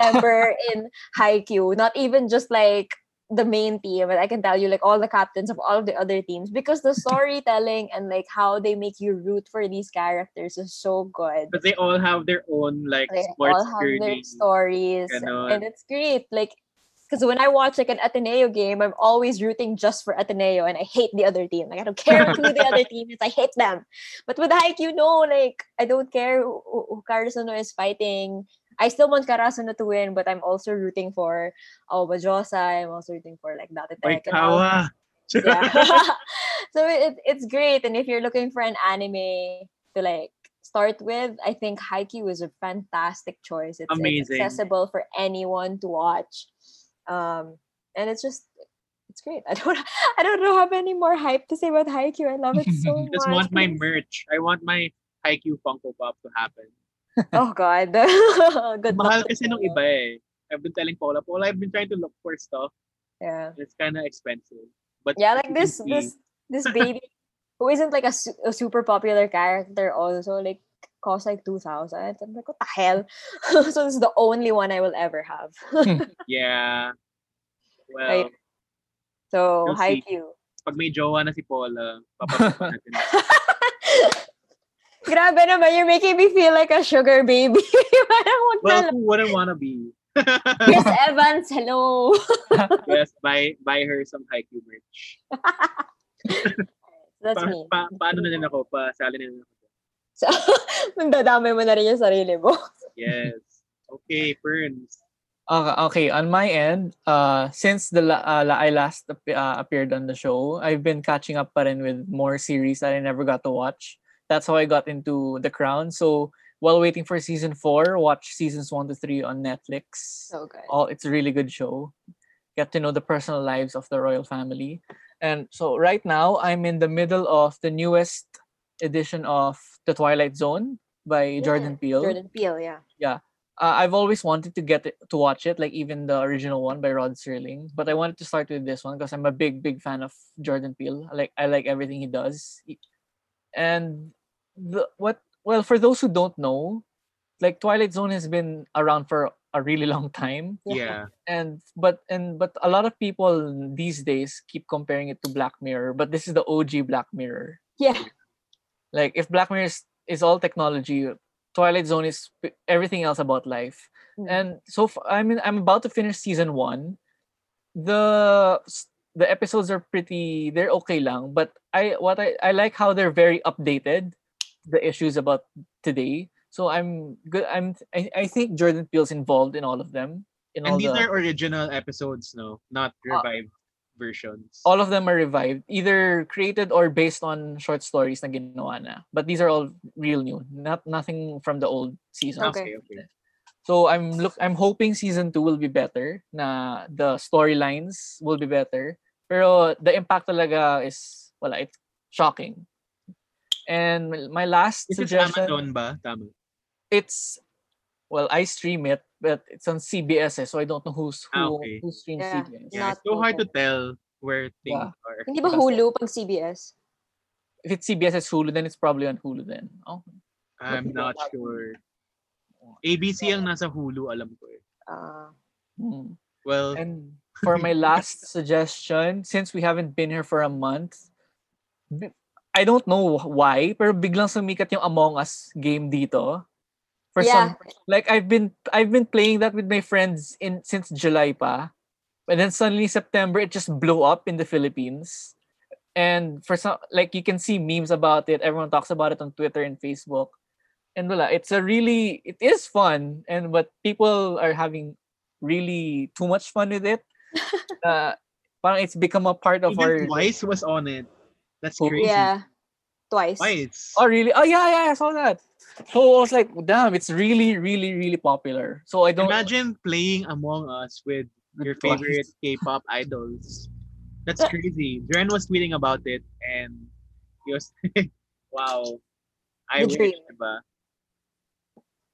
member in Haikyuu, not even just like the main team, but I can tell you like all the captains of all of the other teams, because the storytelling and like how they make you root for these characters is so good. But they all have their own like they sports all have journey. Their stories, you know? And it's great. Like. Because when I watch like an Ateneo game, I'm always rooting just for Ateneo, and I hate the other team. Like I don't care who the other team is, I hate them. But with Haikyuu, no, like I don't care who, who Carasuno is fighting. I still want Carasuno to win, but I'm also rooting for Aobajosa. I'm also rooting for like Datetek. Oikawa. Yeah. So it, it's great, and if you're looking for an anime to like start with, I think Haikyuu is a fantastic choice. It's, it's accessible for anyone to watch. Um and it's just it's great. I don't I don't know have any more hype to say about Haikyuu. I love it so much. I just want my merch. I want my Haikyuu Funko Pop to happen. Oh God. Good. Mahal kasi nung iba eh. I've been telling Paula, Paula, I've been trying to look for stuff. Yeah. It's kind of expensive. But yeah, like this this this baby who isn't like a, su- a super popular character also like cost like two thousand. I'm like, what the hell? So this is the only one I will ever have. Yeah. Well. Right. So, Haikyuu. Pag may jowa na si Paula, papasukan natin. Grabe naman, you're making me feel like a sugar baby. Well, who wouldn't want to be? Miss Evans, hello. Yes, buy buy her some Haikyuu merch. That's pa- me. Pa- paano na din ako? Pasali na din ako. So, nandadamay mo na rin yung sarili mo. Yes. Okay, Ferns. Okay, okay, on my end, uh, since the uh, I last uh, appeared on the show, I've been catching up pa rin with more series that I never got to watch. That's how I got into The Crown. So, while waiting for season four, watch seasons one to three on Netflix. So good. Oh, it's a really good show. Get to know the personal lives of the royal family. And so, right now, I'm in the middle of the newest edition of The Twilight Zone by yeah, Jordan Peele. Jordan Peele, yeah. Yeah. Uh, I've always wanted to get it, to watch it, like even the original one by Rod Serling. But I wanted to start with this one because I'm a big, big fan of Jordan Peele. I like I like everything he does. And the, what? Well, for those who don't know, like Twilight Zone has been around for a really long time. Yeah. And but and but a lot of people these days keep comparing it to Black Mirror, but this is the O G Black Mirror. Yeah. Like if Black Mirror is, is all technology, Twilight Zone is everything else about life. Mm. And so far, I mean, I'm about to finish season one. The the episodes are pretty, they're okay lang, but I what I, I like how they're very updated, the issues about today. So I'm good. I'm. I, I think Jordan Peele's involved in all of them. In and all these the, are original episodes, no, not revived uh, versions. All of them are revived, either created or based on short stories na ginawa na. But these are all real new, not nothing from the old season. Okay, okay. So I'm look. I'm hoping season two will be better. Na the storylines will be better. Pero the impact talaga is wala. It's shocking. And my last is suggestion. Is it Amazon ba? Tama. It's well, I stream it, but it's on C B S, eh, so I don't know who's who, ah, okay. who streams yeah, C B S. Yeah, it's so hard to tell where things yeah. are. Hindi ba Hulu pag C B S? If it's C B S, it's Hulu. Then it's probably on Hulu. Then oh, I'm not sure. A B C ang nasa Hulu, alam ko eh. Ah. Uh, hmm. Well. And for my last suggestion, since we haven't been here for a month. I don't know why, pero biglang sumikat yung Among Us game dito. For yeah. some like I've been I've been playing that with my friends in since July pa. But then suddenly September it just blew up in the Philippines. And for some like you can see memes about it. Everyone talks about it on Twitter and Facebook. And wala, it's a really it is fun and but people are having really too much fun with it. uh parang it's become a part of Even our Twice was on it. That's crazy. Yeah. Twice. Twice. Oh really? Oh yeah, yeah, I saw that. So I was like, damn, it's really, really, really popular. So I don't imagine playing Among Us with your favorite K-pop idols. That's crazy. Julianne was tweeting about it, and he was, wow, I wish.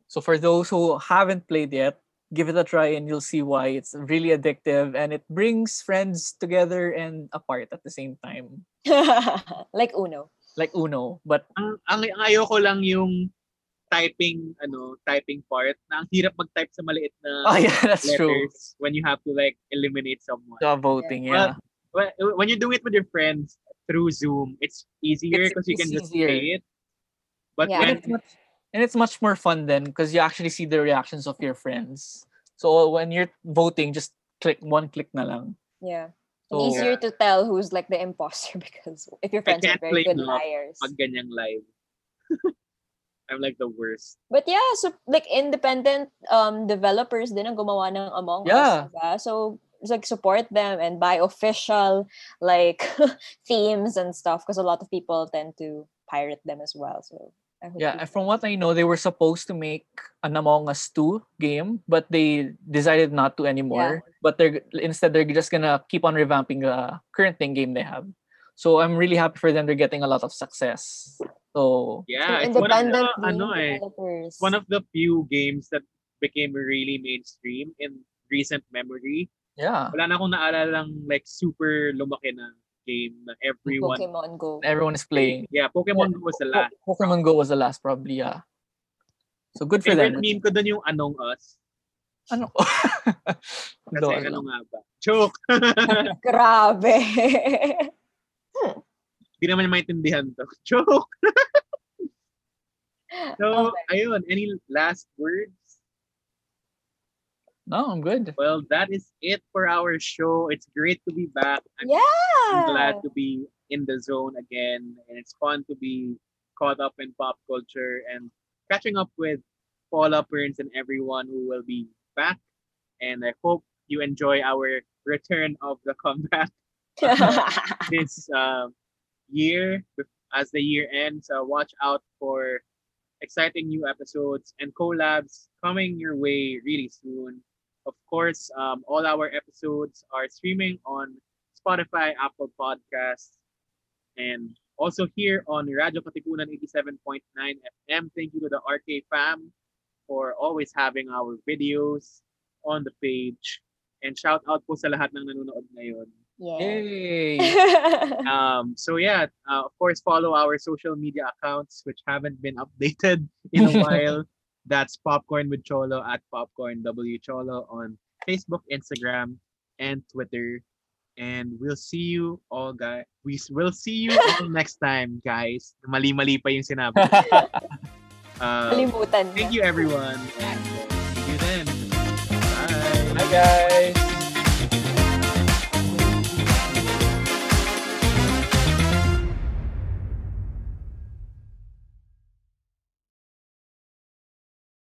So for those who haven't played yet, give it a try, and you'll see why it's really addictive, and it brings friends together and apart at the same time. Like Uno. Like Uno, but ang, ang ayoko lang yung typing ano typing part na ang hirap mag-type sa maliit na oh, yeah, that's letters true. When you have to like eliminate someone. So voting, yeah. But, yeah. When you do it with your friends through Zoom, it's easier because you can easier. just play it. But yeah. when, and, it's much, and it's much more fun then because you actually see the reactions of your friends. So when you're voting, just click one click na lang. Yeah. So, easier yeah. to tell who's like the imposter because if your friends are very good liars. Pag ganyang live. I'm like the worst. But yeah, so like independent um developers din ang gumawa ng Among yeah. Us. Diba? So it's like support them and buy official like themes and stuff because a lot of people tend to pirate them as well. So I hope yeah, and from what I know, they were supposed to make an Among Us two game, but they decided not to anymore. Yeah. But they're instead they're just gonna keep on revamping the current thing game they have. So I'm really happy for them. They're getting a lot of success. So yeah, so it's one of the ano, eh, one of the few games that became really mainstream in recent memory. Yeah, wala na akong naalalang like super lumaki na game na everyone. Pokemon Go. Everyone is playing. Yeah, Pokemon Go was the last. Pokemon Go was the last probably. Yeah. So good for them. Favorite meme ko dun yung Anong Us. Ano? Kasi ano nga ba? Joke! Grabe! Hindi naman maintindihan to. Joke! So, okay. Ayun. Any last words? No, I'm good. Well, that is it for our show. It's great to be back. I'm yeah! glad to be in the zone again. And it's fun to be caught up in pop culture and catching up with Paula, Perns, and everyone who will be back, and I hope you enjoy our return of the comeback this uh, year. As the year ends, uh, watch out for exciting new episodes and collabs coming your way really soon. Of course, um, all our episodes are streaming on Spotify, Apple Podcasts, and also here on Radio Katipunan eighty-seven point nine F M. Thank you to the R K fam for always having our videos on the page. And shout out po sa lahat ng nanonood ngayon. Yay! um, so yeah, uh, of course, follow our social media accounts which haven't been updated in a while. That's Popcorn with Cholo at Popcorn W Cholo on Facebook, Instagram, and Twitter. And we'll see you all, guys. We will see you all next time, guys. Mali-mali pa yung sinabi. um, Kalimutan. Thank you, everyone. And see you then. Bye. Bye, guys.